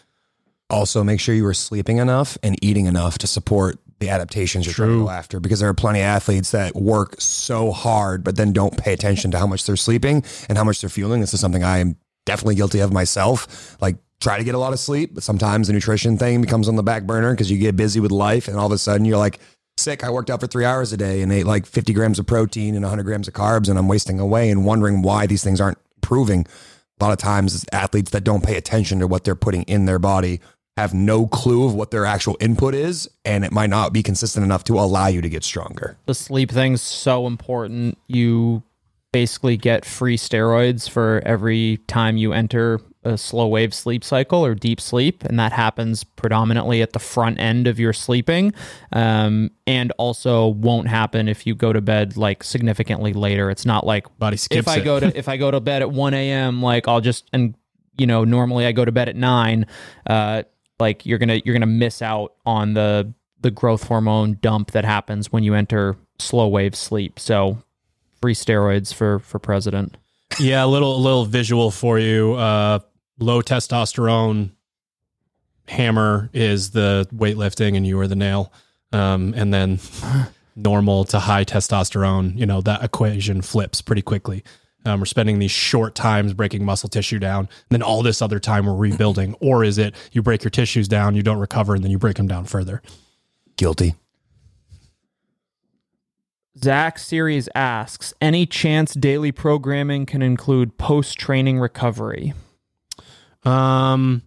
Also, make sure you are sleeping enough and eating enough to support the adaptations you're True. trying to go after, because there are plenty of athletes that work so hard, but then don't pay attention to how much they're sleeping and how much they're fueling. This is something I am definitely guilty of myself. Like, try to get a lot of sleep, but sometimes the nutrition thing becomes on the back burner because you get busy with life and all of a sudden you're like, sick, I worked out for three hours a day and ate like fifty grams of protein and one hundred grams of carbs, and I'm wasting away and wondering why these things aren't improving. A lot of times it's athletes that don't pay attention to what they're putting in their body, have no clue of what their actual input is, and it might not be consistent enough to allow you to get stronger. The sleep thing's so important. You basically get free steroids for every time you enter a slow wave sleep cycle or deep sleep, and that happens predominantly at the front end of your sleeping, um, and also won't happen if you go to bed like significantly later. It's not like body skips if I it. go to if I go to bed at one a.m. like I'll just, and you know, normally I go to bed at nine. Uh, like you're gonna you're gonna miss out on the the growth hormone dump that happens when you enter slow wave sleep. So free steroids for for president. Yeah, a little a little visual for you. Uh, low testosterone hammer is the weightlifting, and you are the nail. Um, and then normal to high testosterone, you know, that equation flips pretty quickly. Um, we're spending these short times breaking muscle tissue down, and then all this other time we're rebuilding. Or is it you break your tissues down, you don't recover, and then you break them down further? Guilty. Zach Series asks, any chance daily programming can include post-training recovery? Um,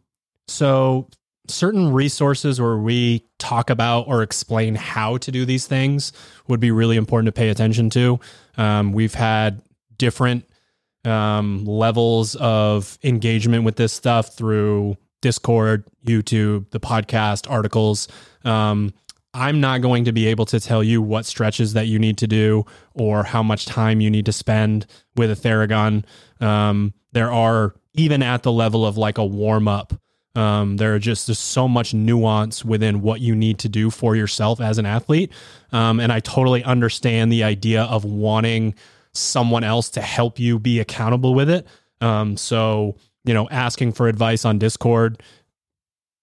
so certain resources where we talk about or explain how to do these things would be really important to pay attention to. Um, we've had different um, levels of engagement with this stuff through Discord, YouTube, the podcast, articles. Um, I'm not going to be able to tell you what stretches that you need to do or how much time you need to spend with a Theragun. Um, there are, even at the level of like a warm up, um, there are just there's so much nuance within what you need to do for yourself as an athlete. Um, and I totally understand the idea of wanting someone else to help you be accountable with it. Um, so, you know, asking for advice on Discord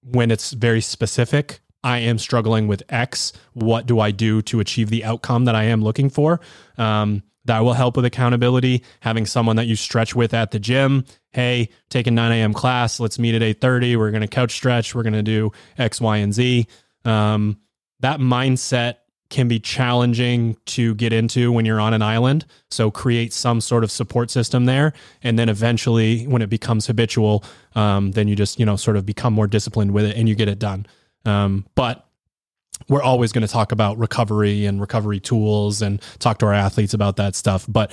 when it's very specific. I am struggling with X. What do I do to achieve the outcome that I am looking for? Um, that will help with accountability. Having someone that you stretch with at the gym. Hey, take a nine a.m. class. Let's meet at eight thirty. We're going to couch stretch. We're going to do X, Y, and Z. Um, that mindset can be challenging to get into when you're on an island. So create some sort of support system there. And then eventually when it becomes habitual, um, then you just, you know, sort of become more disciplined with it and you get it done. Um, but we're always going to talk about recovery and recovery tools and talk to our athletes about that stuff, but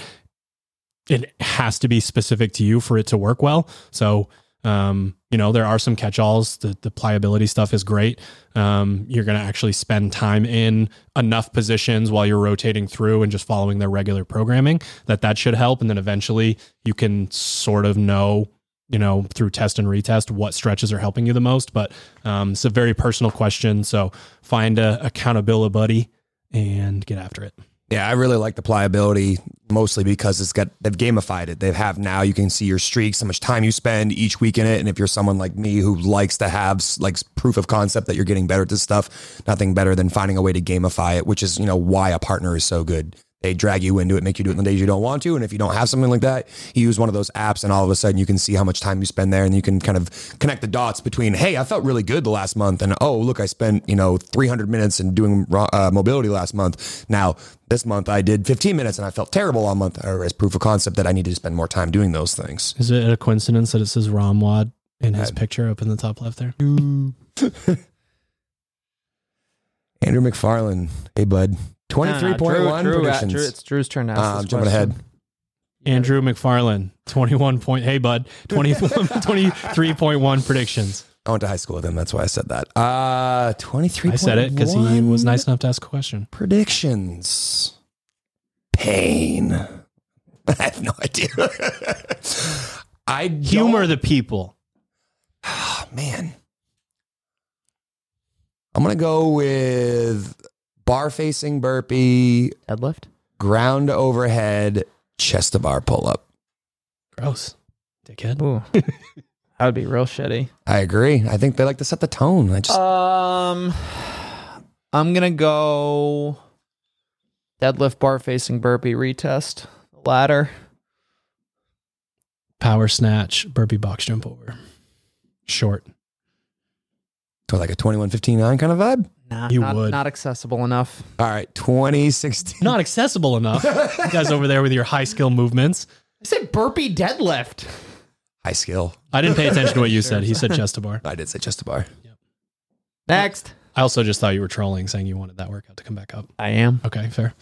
it has to be specific to you for it to work well. So, um, you know, there are some catch-alls. The, the pliability stuff is great. Um, you're going to actually spend time in enough positions while you're rotating through and just following their regular programming that that should help. And then eventually you can sort of know, you know, through test and retest, what stretches are helping you the most. But um, it's a very personal question. So find a accountability buddy and get after it. Yeah, I really like the pliability, mostly because it's got, they've gamified it. They have now, you can see your streaks, how much time you spend each week in it. And if you're someone like me who likes to have like proof of concept that you're getting better at this stuff, nothing better than finding a way to gamify it, which is, you know, why a partner is so good. They drag you into it, make you do it on the days you don't want to. And if you don't have something like that, you use one of those apps and all of a sudden you can see how much time you spend there and you can kind of connect the dots between, hey, I felt really good the last month. And oh, look, I spent, you know, three hundred minutes in doing uh, mobility last month. Now, this month I did fifteen minutes and I felt terrible all month, or as proof of concept that I needed to spend more time doing those things. Is it a coincidence that it says Ramwad in his right. picture up in the top left there? Andrew McFarlane. Hey, bud. twenty-three point one no, no, predictions. Drew, it's Drew's turn to ask um, this jumping question. Ahead. Andrew McFarlane, twenty-one point. Hey, bud, twenty twenty-three point one predictions. I went to high school with him. That's why I said that. Uh, twenty-three. I said it because he was nice enough to ask a question. Predictions. Pain. I have no idea. I don't. Humor the people. Oh, man. I'm going to go with bar facing burpee, deadlift, ground overhead, chest to bar pull up. Gross, dickhead. Ooh. That would be real shitty. I agree. I think they like to set the tone. I just um, I'm gonna go deadlift, bar facing burpee, retest, ladder, power snatch, burpee, box jump over, short. So like a twenty-one fifteen nine kind of vibe. Nah, you not, would. Not accessible enough. All right, twenty sixteen. Not accessible enough. You guys over there with your high skill movements. I said burpee deadlift. High skill. I didn't pay attention to what you said. He said chest to bar. I did say chest to bar. Yep. Next. I also just thought you were trolling, saying you wanted that workout to come back up. I am. Okay, fair.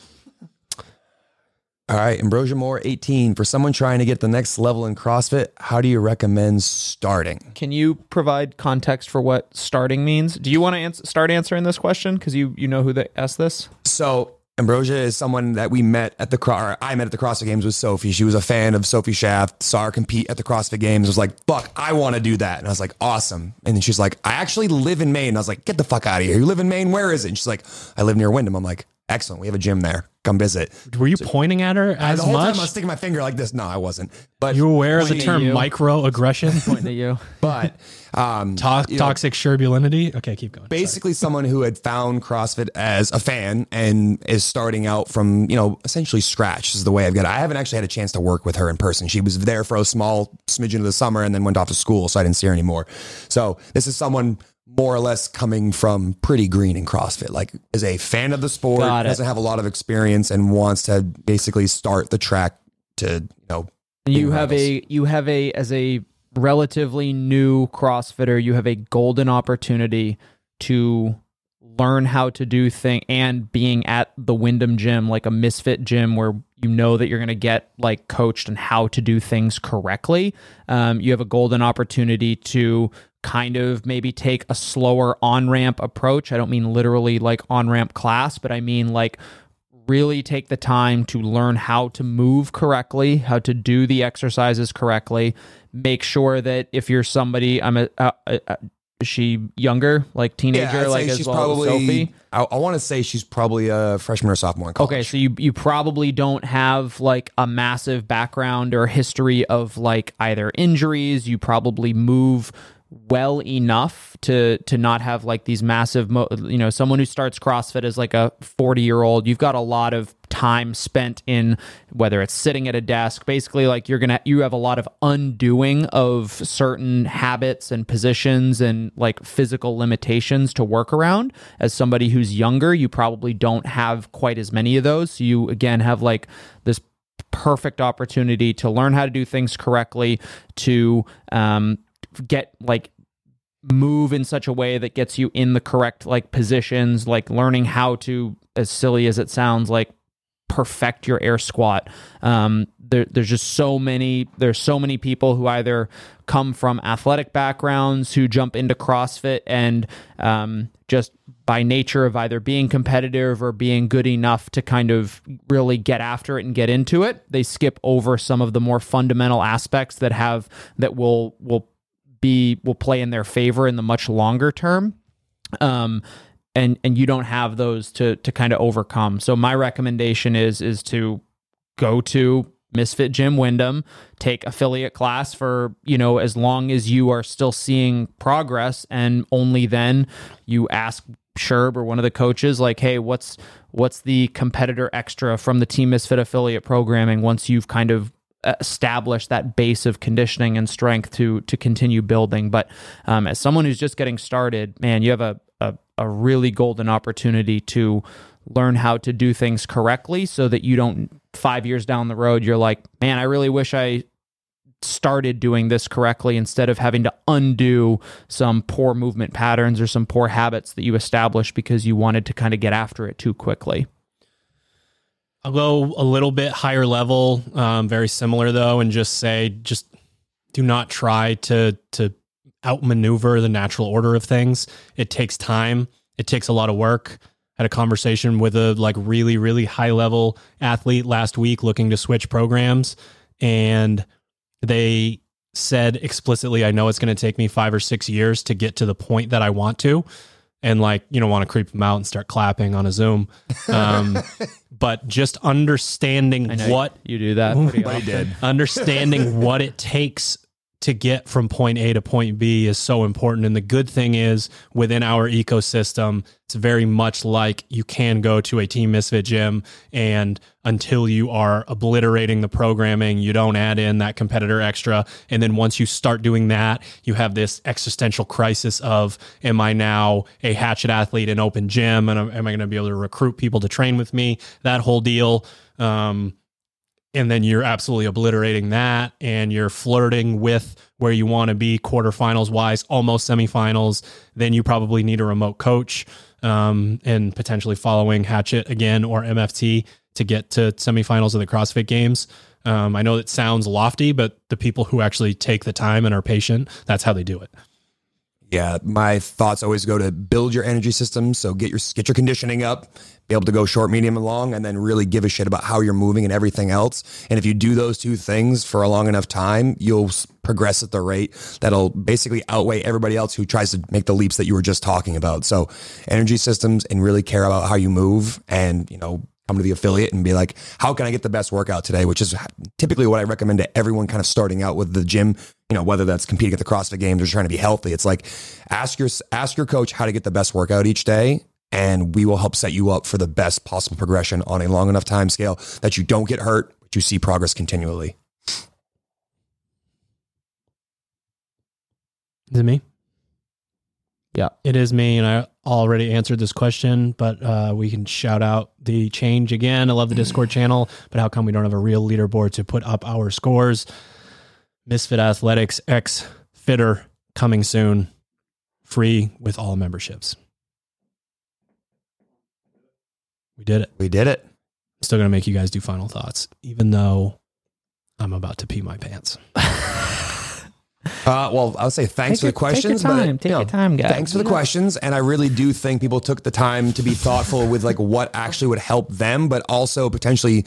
All right, Ambrosia Moore, eighteen. For someone trying to get the next level in CrossFit, how do you recommend starting? Can you provide context for what starting means? Do you want to ans- start answering this question? Because you you know who that asked this? So Ambrosia is someone that we met at the car. I met at the CrossFit Games with Sophie. She was a fan of Sophie Shaft, saw her compete at the CrossFit Games, was like, fuck, I want to do that. And I was like, awesome. And then she's like, I actually live in Maine. And I was like, get the fuck out of here. You live in Maine? Where is it? And she's like, I live near Wyndham. I'm like, Excellent. We have a gym there. Come visit. Were you so, pointing at her as the whole much? Time I was sticking my finger like this. No, I wasn't. But you were aware of the term microaggression? Pointing at you. But um, to- you toxic know, sherbulinity. Okay, keep going. Basically, Sorry. someone who had found CrossFit as a fan and is starting out from, you know, essentially scratch. This is the way I've got it. I haven't actually had a chance to work with her in person. She was there for a small smidgen of the summer and then went off to school, so I didn't see her anymore. So this is someone more or less coming from pretty green in CrossFit, like is a fan of the sport, doesn't have a lot of experience and wants to basically start the track to, you know, you have a, you have a, as a relatively new CrossFitter, you have a golden opportunity to learn how to do things, and being at the Wyndham Gym, like a Misfit gym where you know that you're going to get like coached on how to do things correctly. Um, you have a golden opportunity to kind of maybe take a slower on-ramp approach. I don't mean literally like on-ramp class, but I mean like really take the time to learn how to move correctly, how to do the exercises correctly. Make sure that if you're somebody, I'm a, a, a is she younger, like teenager, yeah, like as well probably, as Sophie? I, I want to say she's probably a freshman or sophomore in college. Okay, so you, you probably don't have like a massive background or history of like either injuries. You probably move well enough to to not have like these massive, mo- you know, someone who starts CrossFit as like a forty year old, you've got a lot of time spent in, whether it's sitting at a desk, basically like you're going to, you have a lot of undoing of certain habits and positions and like physical limitations to work around. As somebody who's younger, you probably don't have quite as many of those. So you again have like this perfect opportunity to learn how to do things correctly, to, um, get like move in such a way that gets you in the correct like positions, like learning how to, as silly as it sounds, like perfect your air squat. Um, there, there's just so many, there's so many people who either come from athletic backgrounds who jump into CrossFit and um, just by nature of either being competitive or being good enough to kind of really get after it and get into it, they skip over some of the more fundamental aspects that have, that will, will, Be, will play in their favor in the much longer term, um, and and you don't have those to to kind of overcome. So my recommendation is is to go to Misfit Gym Wyndham, take affiliate class for, you know, as long as you are still seeing progress, and only then you ask Sherb or one of the coaches like, hey, what's what's the competitor extra from the Team Misfit affiliate programming, once you've kind of establish that base of conditioning and strength to to continue building. But um, as someone who's just getting started, man, you have a, a a really golden opportunity to learn how to do things correctly so that you don't, five years down the road, you're like, man, I really wish I started doing this correctly instead of having to undo some poor movement patterns or some poor habits that you established because you wanted to kind of get after it too quickly. I'll go a little bit higher level, um, very similar though, and just say, just do not try to to outmaneuver the natural order of things. It takes time. It takes a lot of work. I had a conversation with a like really, really high level athlete last week looking to switch programs, and they said explicitly, I know it's going to take me five or six years to get to the point that I want to. And like, you don't want to creep them out and start clapping on a Zoom. Um, but just understanding what you do that pretty often. Did. Understanding what it takes to get from point A to point B is so important. And the good thing is within our ecosystem, it's very much like you can go to a Team Misfit gym, and until you are obliterating the programming, you don't add in that competitor extra. And then once you start doing that, you have this existential crisis of, am I now a hatchet athlete in open gym? And am I going to be able to recruit people to train with me? That whole deal. Um, And then you're absolutely obliterating that, and you're flirting with where you want to be quarterfinals wise, almost semifinals. Then you probably need a remote coach, um, and potentially following Hatchet again or M F T to get to semifinals of the CrossFit Games. Um, I know that sounds lofty, but the people who actually take the time and are patient, that's how they do it. Yeah, my thoughts always go to build your energy system. So get your get your conditioning up, be able to go short, medium, and long, and then really give a shit about how you're moving and everything else. And if you do those two things for a long enough time, you'll progress at the rate that'll basically outweigh everybody else who tries to make the leaps that you were just talking about. So energy systems, and really care about how you move, and, you know, come to the affiliate and be like, how can I get the best workout today? Which is typically what I recommend to everyone kind of starting out with the gym, you know, whether that's competing at the CrossFit Games or trying to be healthy. It's like, ask your, ask your coach how to get the best workout each day, and we will help set you up for the best possible progression on a long enough time scale that you don't get hurt, but you see progress continually. Is it me? Yeah, it is me, and I already answered this question, but uh, we can shout out the change again. I love the Discord channel, but how come we don't have a real leaderboard to put up our scores? Misfit Athletics X Fitter coming soon, free with all memberships. We did it. We did it. I'm still going to make you guys do final thoughts, even though I'm about to pee my pants. Uh, well, I'll say thanks take for the your, questions. Take your time, but, take you know, your time, guys. Thanks for the questions. And I really do think people took the time to be thoughtful with like what actually would help them, but also potentially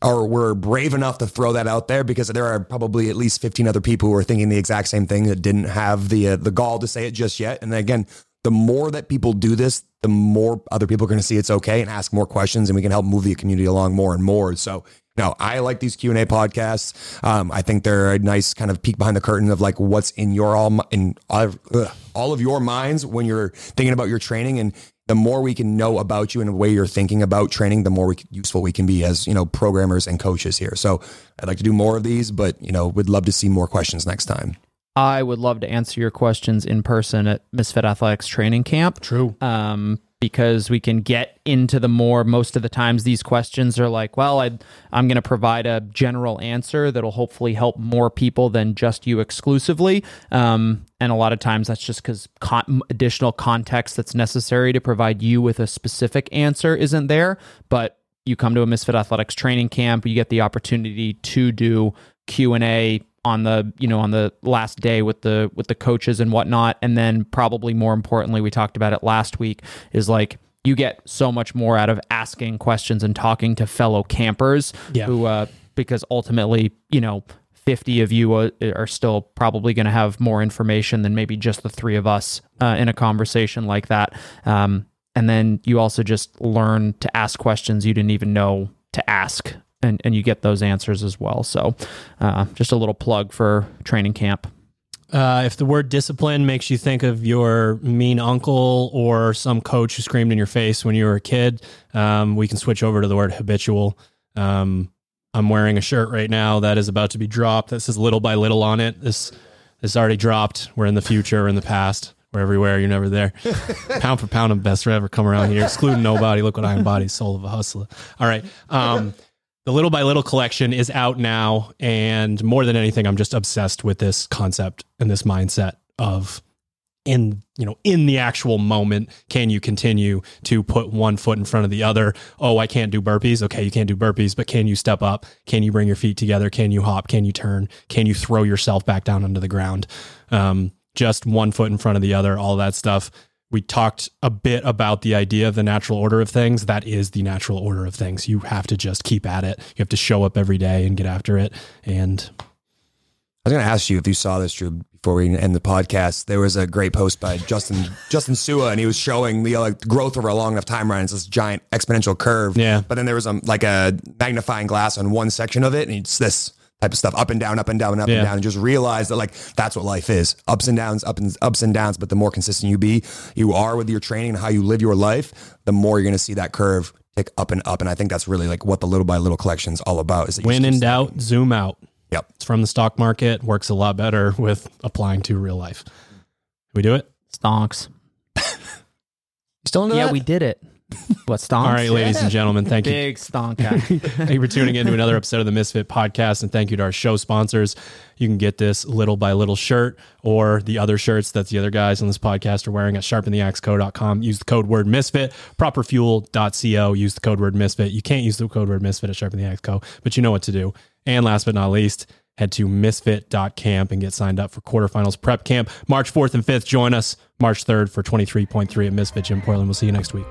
or were brave enough to throw that out there, because there are probably at least fifteen other people who are thinking the exact same thing that didn't have the, uh, the gall to say it just yet. And again, the more that people do this, the more other people are going to see it's okay and ask more questions, and we can help move the community along more and more. So no, I like these Q and A podcasts. Um, I think they're a nice kind of peek behind the curtain of like what's in your all in all of your minds when you're thinking about your training. And the more we can know about you and the way you're thinking about training, the more we, useful we can be as, you know, programmers and coaches here. So I'd like to do more of these, but, you know, would love to see more questions next time. I would love to answer your questions in person at Misfit Athletics Training Camp. True. Um, because we can get into the more, most of the times these questions are like, well, I, I'm going to provide a general answer that'll hopefully help more people than just you exclusively. Um, and a lot of times that's just because con- additional context that's necessary to provide you with a specific answer isn't there. But you come to a Misfit Athletics Training Camp, you get the opportunity to do Q and A on the, you know, on the last day with the, with the coaches and whatnot. And then probably more importantly, we talked about it last week, is like, you get so much more out of asking questions and talking to fellow campers yeah. who, uh, because ultimately, you know, fifty of you are, are still probably going to have more information than maybe just the three of us, uh, in a conversation like that. Um, and then you also just learn to ask questions you didn't even know to ask. And and you get those answers as well. So uh, just a little plug for training camp. Uh, if the word discipline makes you think of your mean uncle or some coach who screamed in your face when you were a kid, um, we can switch over to the word habitual. Um, I'm wearing a shirt right now that is about to be dropped. That says little by little on it. This this already dropped. We're in the future. We're in the past. We're everywhere. You're never there. Pound for pound, I'm best forever. Come around here. Excluding nobody. Look what I embody. Soul of a hustler. All right. Um, The Little by Little collection is out now, and more than anything, I'm just obsessed with this concept and this mindset of, in, you know, in the actual moment, can you continue to put one foot in front of the other? Oh, I can't do burpees. Okay, you can't do burpees, but can you step up? Can you bring your feet together? Can you hop? Can you turn? Can you throw yourself back down onto the ground? Um, just one foot in front of the other, all that stuff. We talked a bit about the idea of the natural order of things. That is the natural order of things. You have to just keep at it. You have to show up every day and get after it. And I was going to ask you if you saw this, Drew, before we end the podcast. There was a great post by Justin Justin Sua, and he was showing the like, growth over a long enough time run. It's this giant exponential curve. Yeah. But then there was um, like a magnifying glass on one section of it, and it's this type of stuff, up and down, up and down, up yeah. and down, and just realize that like, that's what life is. Ups and downs, up and ups and downs. But the more consistent you be, you are with your training and how you live your life, the more you're going to see that curve tick up and up. And I think that's really like what the Little by Little collection is all about. Is that when in doubt, thinking. Zoom out. Yep. It's from the stock market. Works a lot better with applying to real life. We do it? Stonks. You still into yeah, that? We did it. What stonks? All right, ladies and gentlemen, thank you. Big stonk. Thank you for tuning in to another episode of the Misfit Podcast, and thank you to our show sponsors. You can get this Little by Little shirt or the other shirts that the other guys on this podcast are wearing at sharpen the axe co dot com. Use the code word misfit. Proper fuel dot co. Use the code word misfit. You can't use the code word misfit at sharpen the axe co, but you know what to do. And last but not least, head to misfit dot camp and get signed up for quarterfinals prep camp. March fourth and fifth, join us. March third for twenty-three point three at Misfit Gym Portland. We'll see you next week.